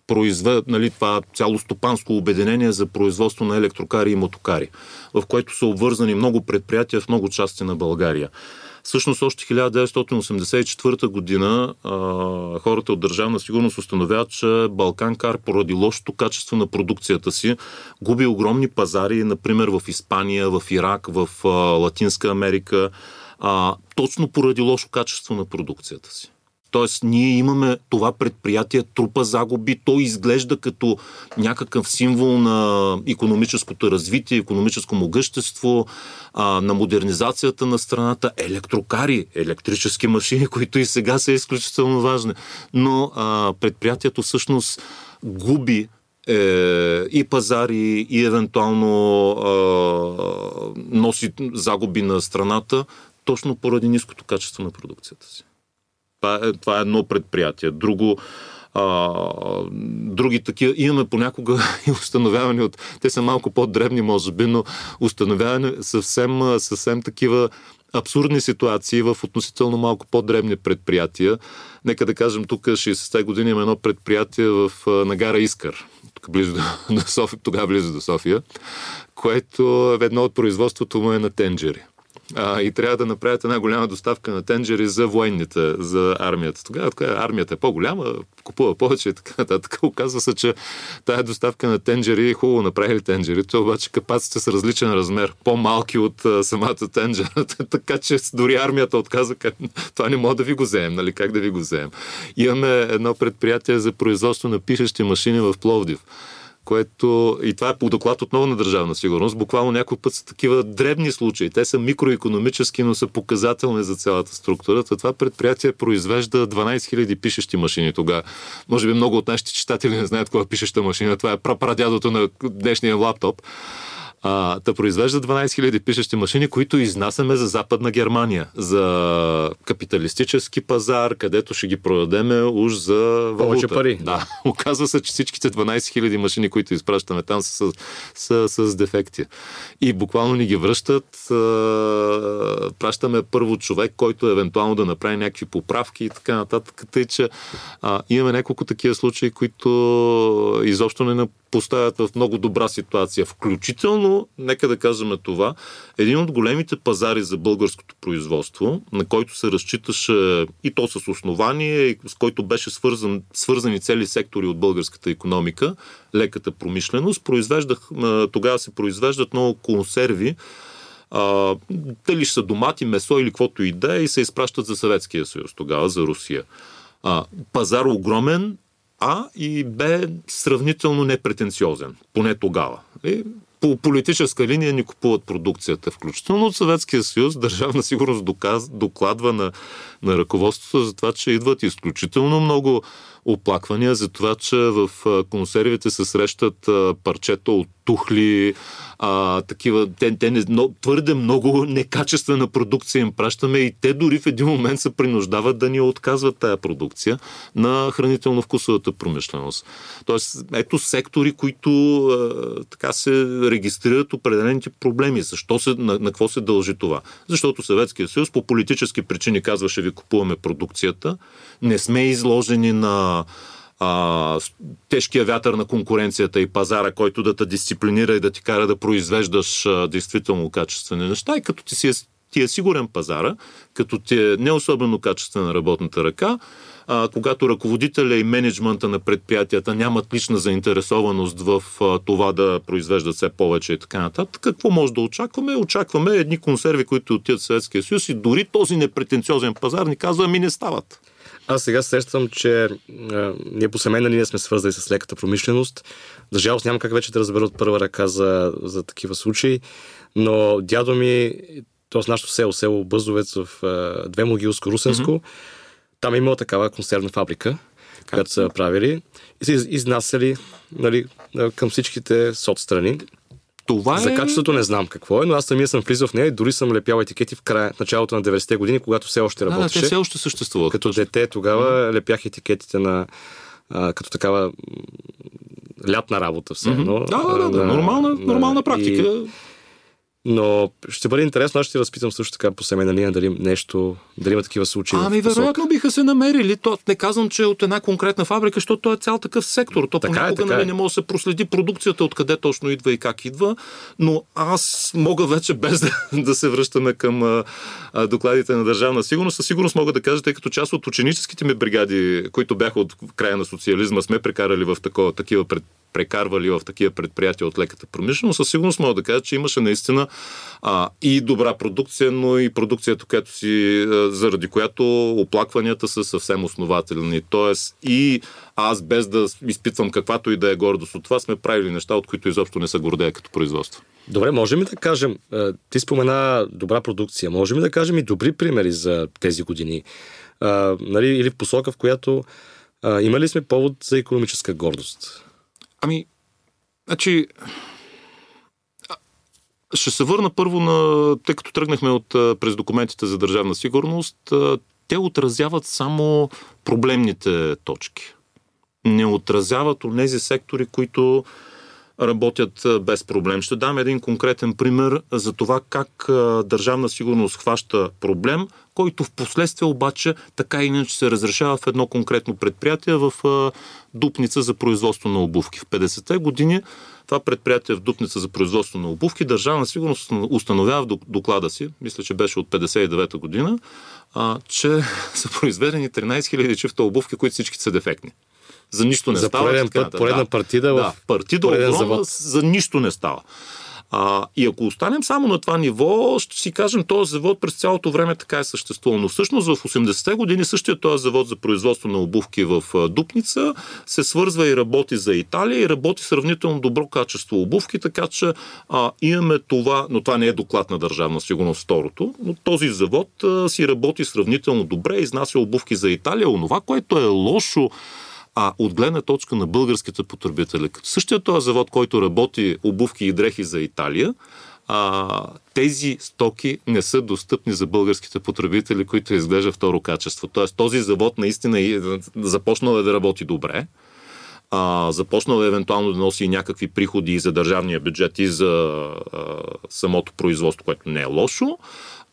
Произвед, нали, това цяло стопанско обединение за производство на електрокари и мотокари, в което са обвързани много предприятия в много части на България. Всъщност още хиляда деветстотин осемдесет и четвърта година а, хората от Държавна сигурност установяват, че Балканкар поради лошото качество на продукцията си губи огромни пазари, например в Испания, в Ирак, в а, Латинска Америка, а, точно поради лошо качество на продукцията си. Тоест, ние имаме това предприятие, трупа загуби, то изглежда като някакъв символ на икономическото развитие, икономическо могъщество, а, на модернизацията на страната, електрокари, електрически машини, които и сега са изключително важни. Но а, предприятието всъщност губи е, и пазари, и евентуално а, носи загуби на страната, точно поради ниското качество на продукцията си. Това е, това е едно предприятие. Друго, а, други такива имаме понякога и установяване от... Те са малко по-дребни, може би, но установяване съвсем, съвсем такива абсурдни ситуации в относително малко по-дребни предприятия. Нека да кажем, тук шейсетте години има едно предприятие в Нагара Искър, тук близо до, до София, тогава близо до София, което едно от производството му е на тенджери. А, и трябва да направят една голяма доставка на тенджери за военните, за армията. Тогава армията е по-голяма, купува повече и така нататък. Оказва се, че тая доставка на тенджери, хубаво направили тенджерите, обаче капаците са различен размер, по-малки от а, самата тенджера, така че дори армията отказа, това не мога да ви го вземем, нали, как да ви го вземем. Имаме едно предприятие за производство на пишещи машини в Пловдив, което, и това е по доклад отново на Държавна сигурност, буквално някой път са такива дребни случаи. Те са микроекономически, но са показателни за цялата структура. Това предприятие произвежда дванадесет хиляди пишещи машини тогава. Може би много от нашите читатели не знаят коя е пишеща машина. Това е прапрадядото на днешния лаптоп. а, да произвежда дванадесет хиляди пишещи машини, които изнасяме за Западна Германия, за капиталистически пазар, където ще ги продадеме уж за валута. Пари. Да. Оказва се, че всичките дванадесет хиляди машини, които изпращаме там, са, са, са с дефекти. И буквално ни ги връщат. А, пращаме първо човек, който евентуално да направи някакви поправки и така нататък. Тъй, че а, имаме няколко такива случаи, които изобщо не поставят в много добра ситуация. Включително, нека да кажем това, един от големите пазари за българското производство, на който се разчиташе и то с основание, и с който беше свързан, свързани цели сектори от българската икономика, леката промишленост, произвеждах, тогава се произвеждат много консерви, а, дали ще са домати, месо или каквото и да, и се изпращат за Съветския съюз тогава, за Русия. А, пазар огромен, А и Б сравнително непретенциозен, поне тогава. И по политическа линия ни купуват продукцията, включително от Съветския съюз. Държавна сигурност доказ, докладва на, на ръководството за това, че идват изключително много оплаквания за това, че в консервите се срещат парчета от тухли, а, такива, те, те не, но, твърде много некачествена продукция им пращаме и те дори в един момент се принуждават да ни отказват тая продукция на хранително-вкусовата промишленост. Тоест, ето сектори, които а, така се регистрират определените проблеми. Защо се, на, на какво се дължи това? Защото Съветския съюз по политически причини казваше: ви купуваме продукцията, не сме изложени на А, тежкия вятър на конкуренцията и пазара, който да те дисциплинира и да ти кара да произвеждаш а, действително качествени неща. И като ти, си е, ти е сигурен пазара, като ти е не особено качествена работната ръка, а, когато ръководителя и менеджмента на предприятията нямат лична заинтересованост в а, това да произвеждат все повече и така нататък, какво може да очакваме? Очакваме едни консерви, които отиват в Съветския съюз и дори този непретенциозен пазар ни казва: ами не стават. Аз сега сещам, че е, ние по семейна линия сме свързани с леката промишленост. За жалост няма как вече да разбера от първа ръка за, за такива случаи, но дядо ми, т.е. нашето село, село Бъзовец в е, Две Могилско, Русенско, mm-hmm. там е имала такава консервна фабрика, как? Която са правили и са изнасяли, нали, към всичките соцстрани. Това За е... качеството не знам какво е, но аз самия съм влизал в нея и дори съм лепял етикети в края, в началото на деветдесетте години, когато все още работеше. Да, те все още съществуват. Като точно. Дете тогава лепях етикетите на а, като такава лятна работа все едно. Да, да, да, да. Нормална, на, нормална практика. И... Но ще бъде интересно, аз ще разпитам също така по семейна линия дали нещо, дали има такива случаи. Ами вероятно биха се намерили. То, не казвам, че от една конкретна фабрика, защото той е цял такъв сектор. То така понякога е, нали, е. не може да се проследи продукцията, откъде точно идва и как идва, но аз мога вече без да, да се връщаме към а, а, докладите на Държавна сигурност. Със сигурност мога да кажа, тъй като част от ученическите ми бригади, които бяха от края на социализма, сме прекарали в такова, такива пред прекарвали в такива предприятия от леката промишленост, със сигурност мога да кажа, че имаше наистина а, и добра продукция, но и продукцията, която си, а, заради която оплакванията са съвсем основателни. Тоест и аз, без да изпитвам каквато и да е гордост от това, сме правили неща, от които изобщо не са гордея като производство. Добре, можем ли да кажем, ти спомена добра продукция, можем ли да кажем и добри примери за тези години? А, нали, или в посока, в която а, имали сме повод за икономическа гордост? Ами, значи, ще се върна първо на, тъй като тръгнахме от, през документите за държавна сигурност, те отразяват само проблемните точки. Не отразяват онези сектори, които работят без проблем. Ще дам един конкретен пример за това как държавна сигурност хваща проблем, който в последствие обаче така иначе се разрешава в едно конкретно предприятие в Дупница за производство на обувки. В петдесетте години това предприятие в Дупница за производство на обувки държавна сигурност установява в доклада си, мисля, че беше от петдесет и девета година, че са произведени тринадесет хиляди чифта обувки, които всички са дефектни. За нищо не за става. За пореден път, поредна да, партида в да, пореден завод. За нищо не става. А, и ако останем само на това ниво, ще си кажем, този завод през цялото време така е съществувал. Но всъщност в осемдесетте години същия този завод за производство на обувки в Дупница се свързва и работи за Италия и работи сравнително добро качество обувки, така че а, имаме това, но това не е доклад на Държавна сигурност второто, но този завод а, си работи сравнително добре, изнася обувки за Италия. Онова, което е лошо А от гледна точка на българските потребители, като същия този завод, който работи обувки и дрехи за Италия, а, тези стоки не са достъпни за българските потребители, които изглежда второ качество. Тоест този завод наистина е започнал е да работи добре, а, започнал е евентуално да носи някакви приходи и за държавния бюджет, и за а, самото производство, което не е лошо,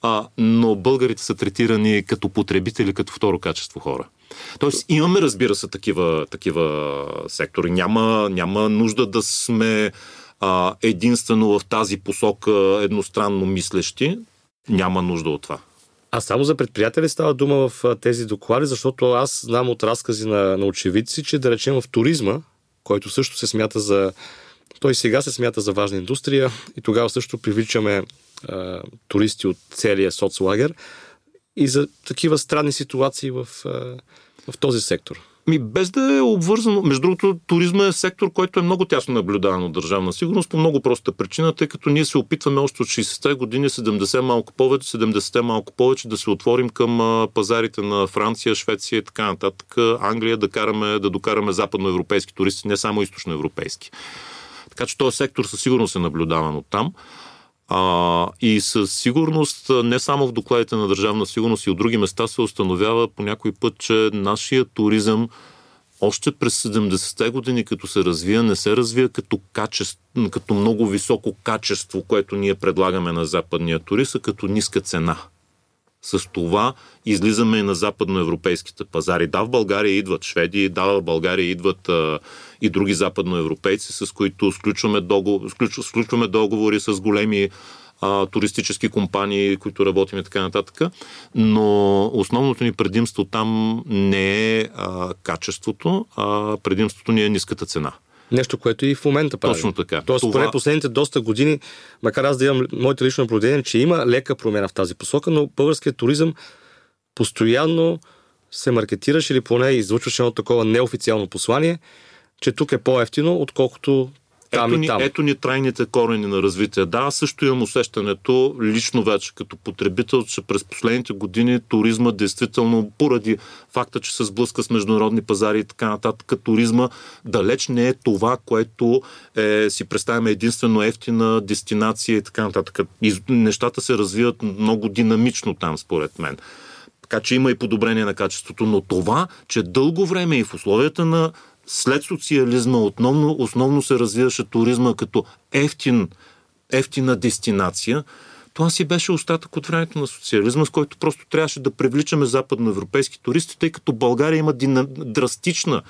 а, но българите са третирани като потребители, като второ качество хора. Тоест имаме, разбира се, такива, такива сектори. Няма, няма нужда да сме а, единствено в тази посока едностранно мислещи. Няма нужда от това. А само за предприятели става дума в тези доклади, защото аз знам от разкази на, на очевидци, че да речем в туризма, който също се смята за... Той сега се смята за важна индустрия и тогава също привличаме а, туристи от целия соцлагер, и за такива странни ситуации в, в този сектор. Ми, без да е обвързано. Между другото, туризма е сектор, който е много тясно наблюдаван от Държавна сигурност по много проста причина, тъй като ние се опитваме още от шейсетте години, седемдесет малко повече, седемдесет малко повече да се отворим към пазарите на Франция, Швеция и така нататък, Англия, да, караме, да докараме западноевропейски туристи, не само източноевропейски. Така че този сектор със сигурност е наблюдаван от там. А, и със сигурност, не само в докладите на Държавна сигурност, и от други места се установява по някой път, че нашия туризъм още през седемдесетте години, като се развия, не се развия като, качество, като много високо качество, което ние предлагаме на западния турист, а като ниска цена. С това излизаме и на западноевропейските пазари. Да, в България идват шведи, да, в България идват а, и други западноевропейци, с които сключваме договори, сключ, сключваме договори с големи а, туристически компании, които работим и така нататък. Но основното ни предимство там не е а, качеството, а предимството ни е ниската цена. Нещо, което и в момента прави. Точно така. Тоест, Това... поне последните доста години, макар аз да имам моите лично наблюдение, че има лека промяна в тази посока, но българският туризъм постоянно се маркетираше или поне излучваше едно такова неофициално послание, че тук е по-евтино, отколкото там ето и там. Ни, ето ни трайните корени на развитие. Да, също имам усещането, лично вече като потребител, че през последните години туризма действително, поради факта, че се сблъска с международни пазари и така нататък, туризма далеч не е това, което е, си представяме единствено евтина дестинация и така нататък. И нещата се развиват много динамично там, според мен. Така че има и подобрение на качеството, но това, че дълго време и в условията на след социализма основно, основно се развиваше туризма като ефтин, ефтина дестинация. Това си беше остатък от времето на социализма, с който просто трябваше да привличаме западноевропейски туристи, тъй като България има дина, драстична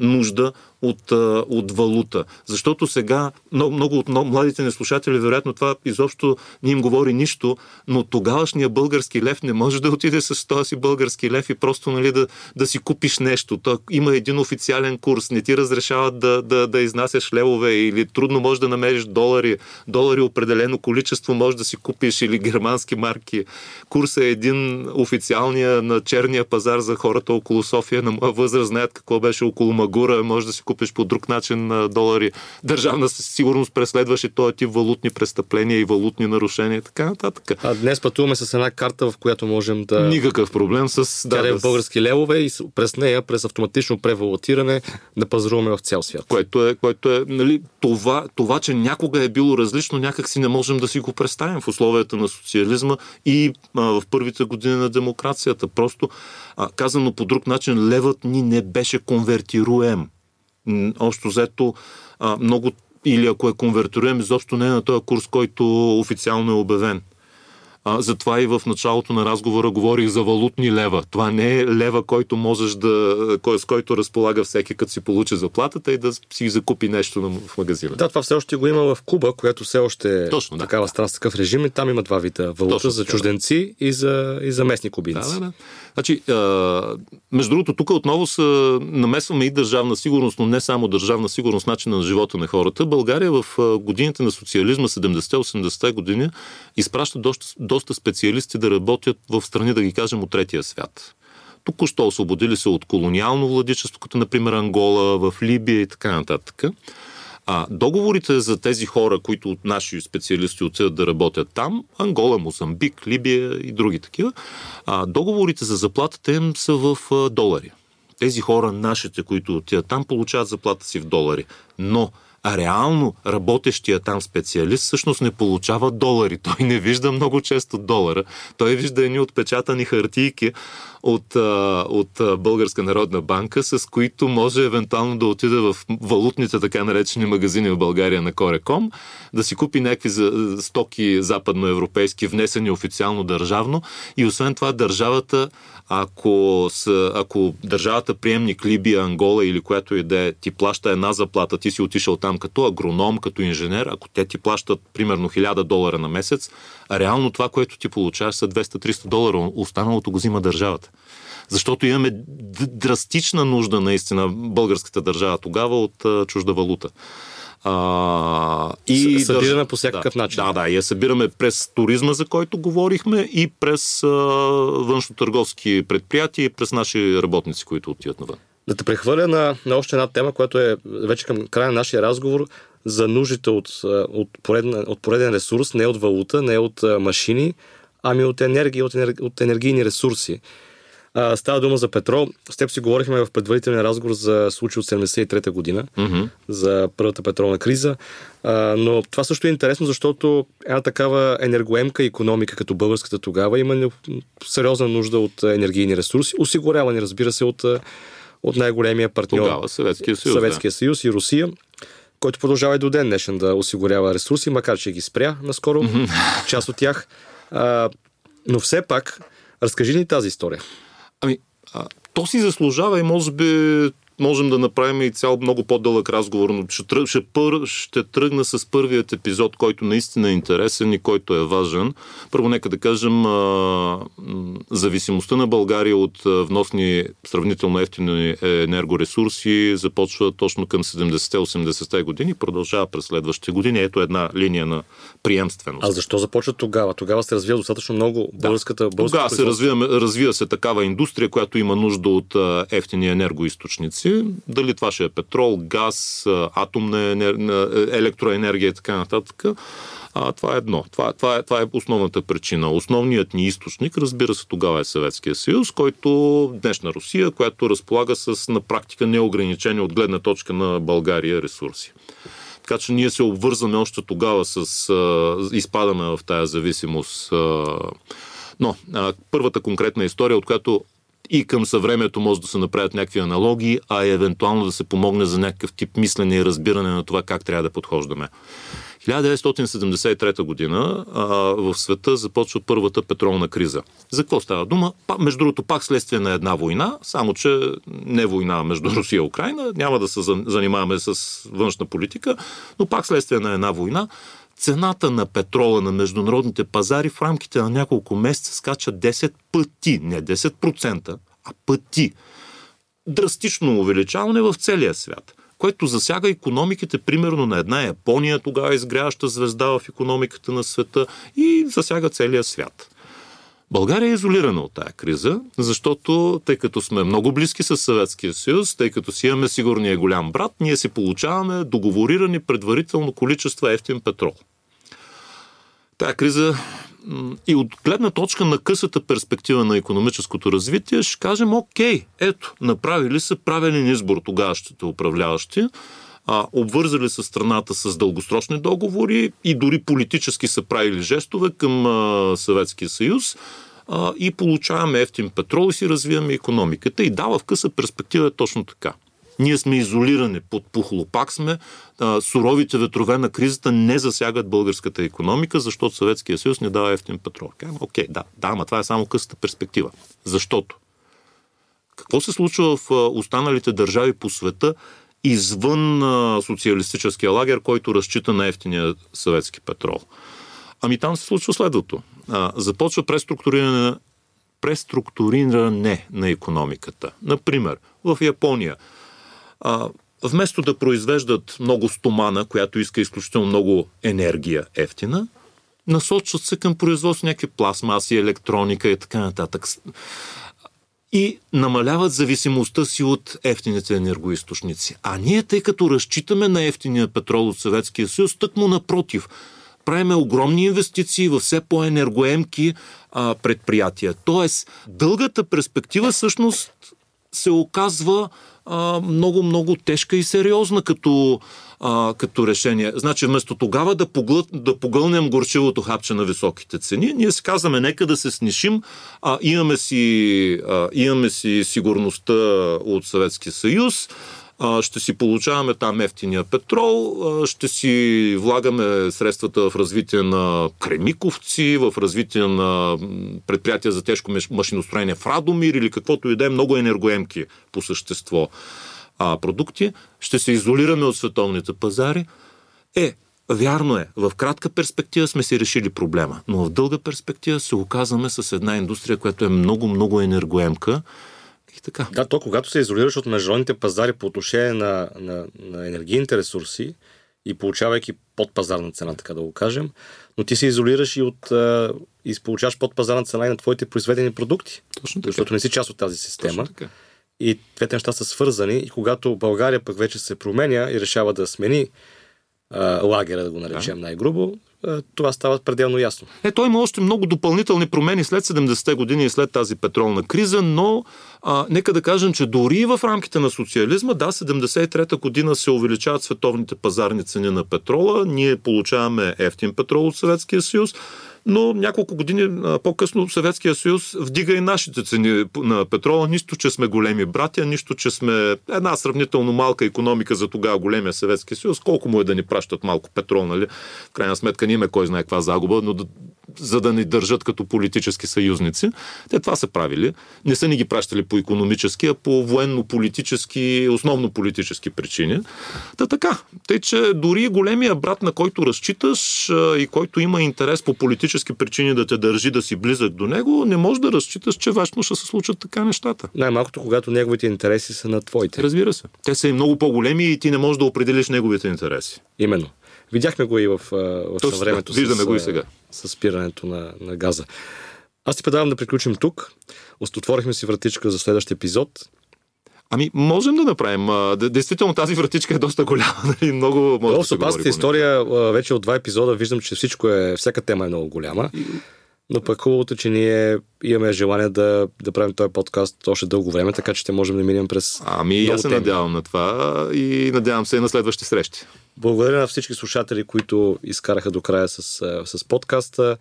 нужда от, от валута. Защото сега много, много от младите ни слушатели, вероятно това изобщо не им говори нищо, но тогавашния български лев не може да отиде с този български лев и просто нали, да, да си купиш нещо. То има един официален курс, не ти разрешават да, да, да изнасяш левове или трудно можеш да намериш долари. Долари определено количество можеш да си купиш или германски марки. Курс е един официалния на черния пазар за хората около София. На моя възраст знаят какво беше около Магура, може да си купиш по друг начин долари. Държавна сигурност преследваше този тип валутни престъпления и валутни нарушения и така нататък. А днес пътуваме с една карта, в която можем да... Никакъв проблем с... Да, да, български левове и през нея, през автоматично превалутиране да пазаруваме в цял свят. Което е... Което е нали, това, това, че някога е било различно, някак си не можем да си го представим в условията на социализма и а, в първите години на демокрацията. Просто а, казано по друг начин, левът ни не беше конвертируем. Общо взето много, или ако е конвертируем, изобщо не е на този курс, който официално е обявен. А, затова и в началото на разговора говорих за валутни лева. Това не е лева, който можеш да, кой, с който разполага всеки, като си получи заплатата и да си закупи нещо в магазина. Да, това все още го има в Куба, която все още е точно, да, такава да. страна, такъв режим и там има два вида валута. Точно, за чужденци да. и, за, и за местни кубинци. Да, да, да. Значи, а, между другото, тук отново са, намесваме и държавна сигурност, но не само държавна сигурност, начина на живота на хората. България в годините на социализма, седемдесетте-осемдесетте години, изпраща доста, доста специалисти да работят в страни, да ги кажем, от третия свят. Току-що освободили се от колониално владичество, като например Ангола, в Либия и така нататък. А договорите за тези хора, които от наши специалисти отидат да работят там, Ангола, Мозамбик, Либия и други такива, а договорите за заплатата им са в долари. Тези хора, нашите, които отидат там, получават заплата си в долари. Но а реално работещия там специалист всъщност не получава долари. Той не вижда много често долара. Той вижда едни отпечатани хартийки от, от Българска народна банка, с които може евентуално да отиде в валутните така наречени магазини в България на Кореком, да си купи някакви стоки западноевропейски, внесени официално държавно, и освен това държавата, ако, с, ако държавата приемник Либия, Ангола или която и да е, ти плаща една заплата, ти си отишъл там като агроном, като инженер, ако те ти плащат примерно хиляда долара на месец, а реално това, което ти получаваш, са двеста до триста долара, останалото го взима държавата. Защото имаме драстична нужда наистина българската държава тогава от а, чужда валута. А, и събираме държ... по всякакъв да, начин. Да, да, я събираме през туризма, за който говорихме, и през а, външно-търговски предприятия, и през наши работници, които отиват навън. Да те прехвърля на, на още една тема, която е вече към края на нашия разговор, за нуждите от, от, пореден, от пореден ресурс, не от валута, не от машини, ами от енергия, от, енер... от енергийни ресурси. А, става дума за петрол. С теб си говорихме в предварителен разговор за случай от седемдесет и трета година, mm-hmm. за първата петролна криза. А, но това също е интересно, защото една такава енергоемка икономика като българската тогава има сериозна нужда от енергийни ресурси, осигурявани, разбира се, от, от най-големия партньор. Тогава Съветския съюз. Съветския да. съюз и Русия, който продължава и до ден днешен да осигурява ресурси, макар че ги спря наскоро, mm-hmm. част от тях. А, но все пак, разкажи ни тази история. Ами, а, то си заслужава и може би можем да направим и цял много по-дълъг разговор, но ще, тръг, ще, пър, ще тръгна с първият епизод, който наистина е интересен и който е важен. Първо нека да кажем а, зависимостта на България от вносни сравнително ефтини енергоресурси започва точно към седемдесетте-осемдесетте години и продължава през следващите години. Ето една линия на приемственост. А защо започва тогава? Тогава се развива достатъчно много българската... Да. българската тогава се развива, развива се такава индустрия, която има нужда от ефтини енергоизточници. Дали това ще е петрол, газ, атомна енер... електроенергия и така нататък. А, това е едно. Това, това, е, това е основната причина. Основният ни източник, разбира се, тогава е Съветския съюз, който днешна Русия, която разполага с на практика неограничени от гледна точка на България ресурси. Така че ние се обвързваме още тогава с... А, изпадаме в тая зависимост. А, но а, първата конкретна история, от която и към съвремето може да се направят някакви аналогии, а и евентуално да се помогне за някакъв тип мислене и разбиране на това как трябва да подхождаме. хиляда деветстотин седемдесет и трета година а, в света започва първата петролна криза. За какво става дума? Па, между другото, пак следствие на една война, само че не война между Русия и Украйна, няма да се занимаваме с външна политика, но пак следствие на една война, цената на петрола на международните пазари в рамките на няколко месеца скача десет пъти, не десет процента, а пъти. Драстично увеличаване в целия свят, което засяга икономиките, примерно на една Япония, тогава изгряваща звезда в икономиката на света, и засяга целия свят. България е изолирана от тая криза, защото тъй като сме много близки с Съветския съюз, тъй като си имаме сигурния голям брат, ние си получаваме договорирани предварително количества евтин петрол. Тая криза и от гледна точка на късата перспектива на икономическото развитие ще кажем, окей, ето, направили са правилен избор тогаващите управляващи, обвързали са страната с дългосрочни договори и дори политически са правили жестове към а, Съветския съюз а, и получаваме евтин петрол и си развиваме икономиката, и дава в къса перспектива е точно така. Ние сме изолирани, под пухлопак сме, а, суровите ветрове на кризата не засягат българската икономика, защото Съветския съюз не дава евтин петрол. Окей, да, да, ама това е само късата перспектива. Защото какво се случва в останалите държави по света извън а, социалистическия лагер, който разчита на евтиния съветски петрол? Ами там се случва следното. А, започва преструктуриране, преструктуриране на икономиката. Например, в Япония, а, вместо да произвеждат много стомана, която иска изключително много енергия ефтина, насочват се към производство някакви пластмаси, електроника и така нататък. И намаляват зависимостта си от евтините енергоизточници. А ние, тъй като разчитаме на евтиния петрол от Съветския съюз, тъкмо напротив, правиме огромни инвестиции в все по-енергоемки а, предприятия. Тоест, дългата перспектива всъщност се оказва много-много тежка и сериозна като, а, като решение. Значи, вместо тогава да, поглъ... да погълнем горчивото хапче на високите цени, ние си казваме, нека да се снишим, а имаме си, а, имаме си сигурността от Съветския съюз, а, ще си получаваме там евтиния петрол, а, ще си влагаме средствата в развитие на Кремиковци, в развитие на предприятия за тежко машиностроение в Радомир или каквото и да е, много енергоемки по същество а, продукти, ще се изолираме от световните пазари. Е, вярно е, в кратка перспектива сме си решили проблема, но в дълга перспектива се оказваме с една индустрия, която е много-много енергоемка. Така. Да, то когато се изолираш от международните пазари по отношение на, на, на енергийните ресурси и получавайки подпазарна цена, така да го кажем, но ти се изолираш и от а, и получаваш подпазарна цена и на твоите произведени продукти. Точно така. Защото не си част от тази система. И двете неща са свързани и когато България пък вече се променя и решава да смени а, лагера, да го наречем да. най-грубо, това става пределно ясно. Е, той има още много допълнителни промени след седемдесетте години и след тази петролна криза, но а, нека да кажем, че дори в рамките на социализма, да, седемдесет и трета година се увеличават световните пазарни цени на петрола, ние получаваме евтин петрол от Съветския съюз, но няколко години а, по-късно Съветския съюз вдига и нашите цени на петрола, нищо, че сме големи братя, нищо, че сме една сравнително малка икономика за тогава големия Съветския съюз, колко му е да ни пращат малко петрол, нали? В крайна сметка не има кой знае каква загуба, но да, за да ни държат като политически съюзници. Те това са правили. Не са ни ги пращали по икономически, а по военно-политически, основно политически причини. Та така. Тъй, че дори големия брат, на който разчиташ и който има интерес по политически причини да те държи да си близък до него, не можеш да разчиташ, че вечно ще се случат така нещата. Най-малкото, когато неговите интереси са на твоите. Разбира се. Те са и много по-големи и ти не можеш да определиш неговите интереси. Именно. Видяхме го и в, в Точно, съвремето с, го и сега. С спирането на, на газа. Аз ти предавам да приключим тук. Отворихме си вратичка за следващия епизод. Ами, можем да направим. Действително тази вратичка е доста голяма. Нали? Много може да, да се говори. История вече от два епизода виждам, че всичко е, всяка тема е много голяма. Но пък хубавото, че ние имаме желание да, да правим този подкаст още дълго време, така че ще можем да минем през Ами, аз се теми. надявам на това и надявам се и на следващи срещи. Благодаря на всички слушатели, които изкараха до края с, с подкаста.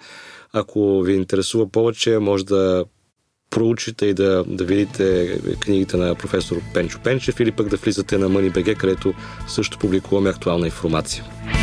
Ако ви интересува повече, може да проучите и да, да видите книгите на професор Пенчо Пенчев или пък да влизате на Мъни точка би джи, където също публикуваме актуална информация.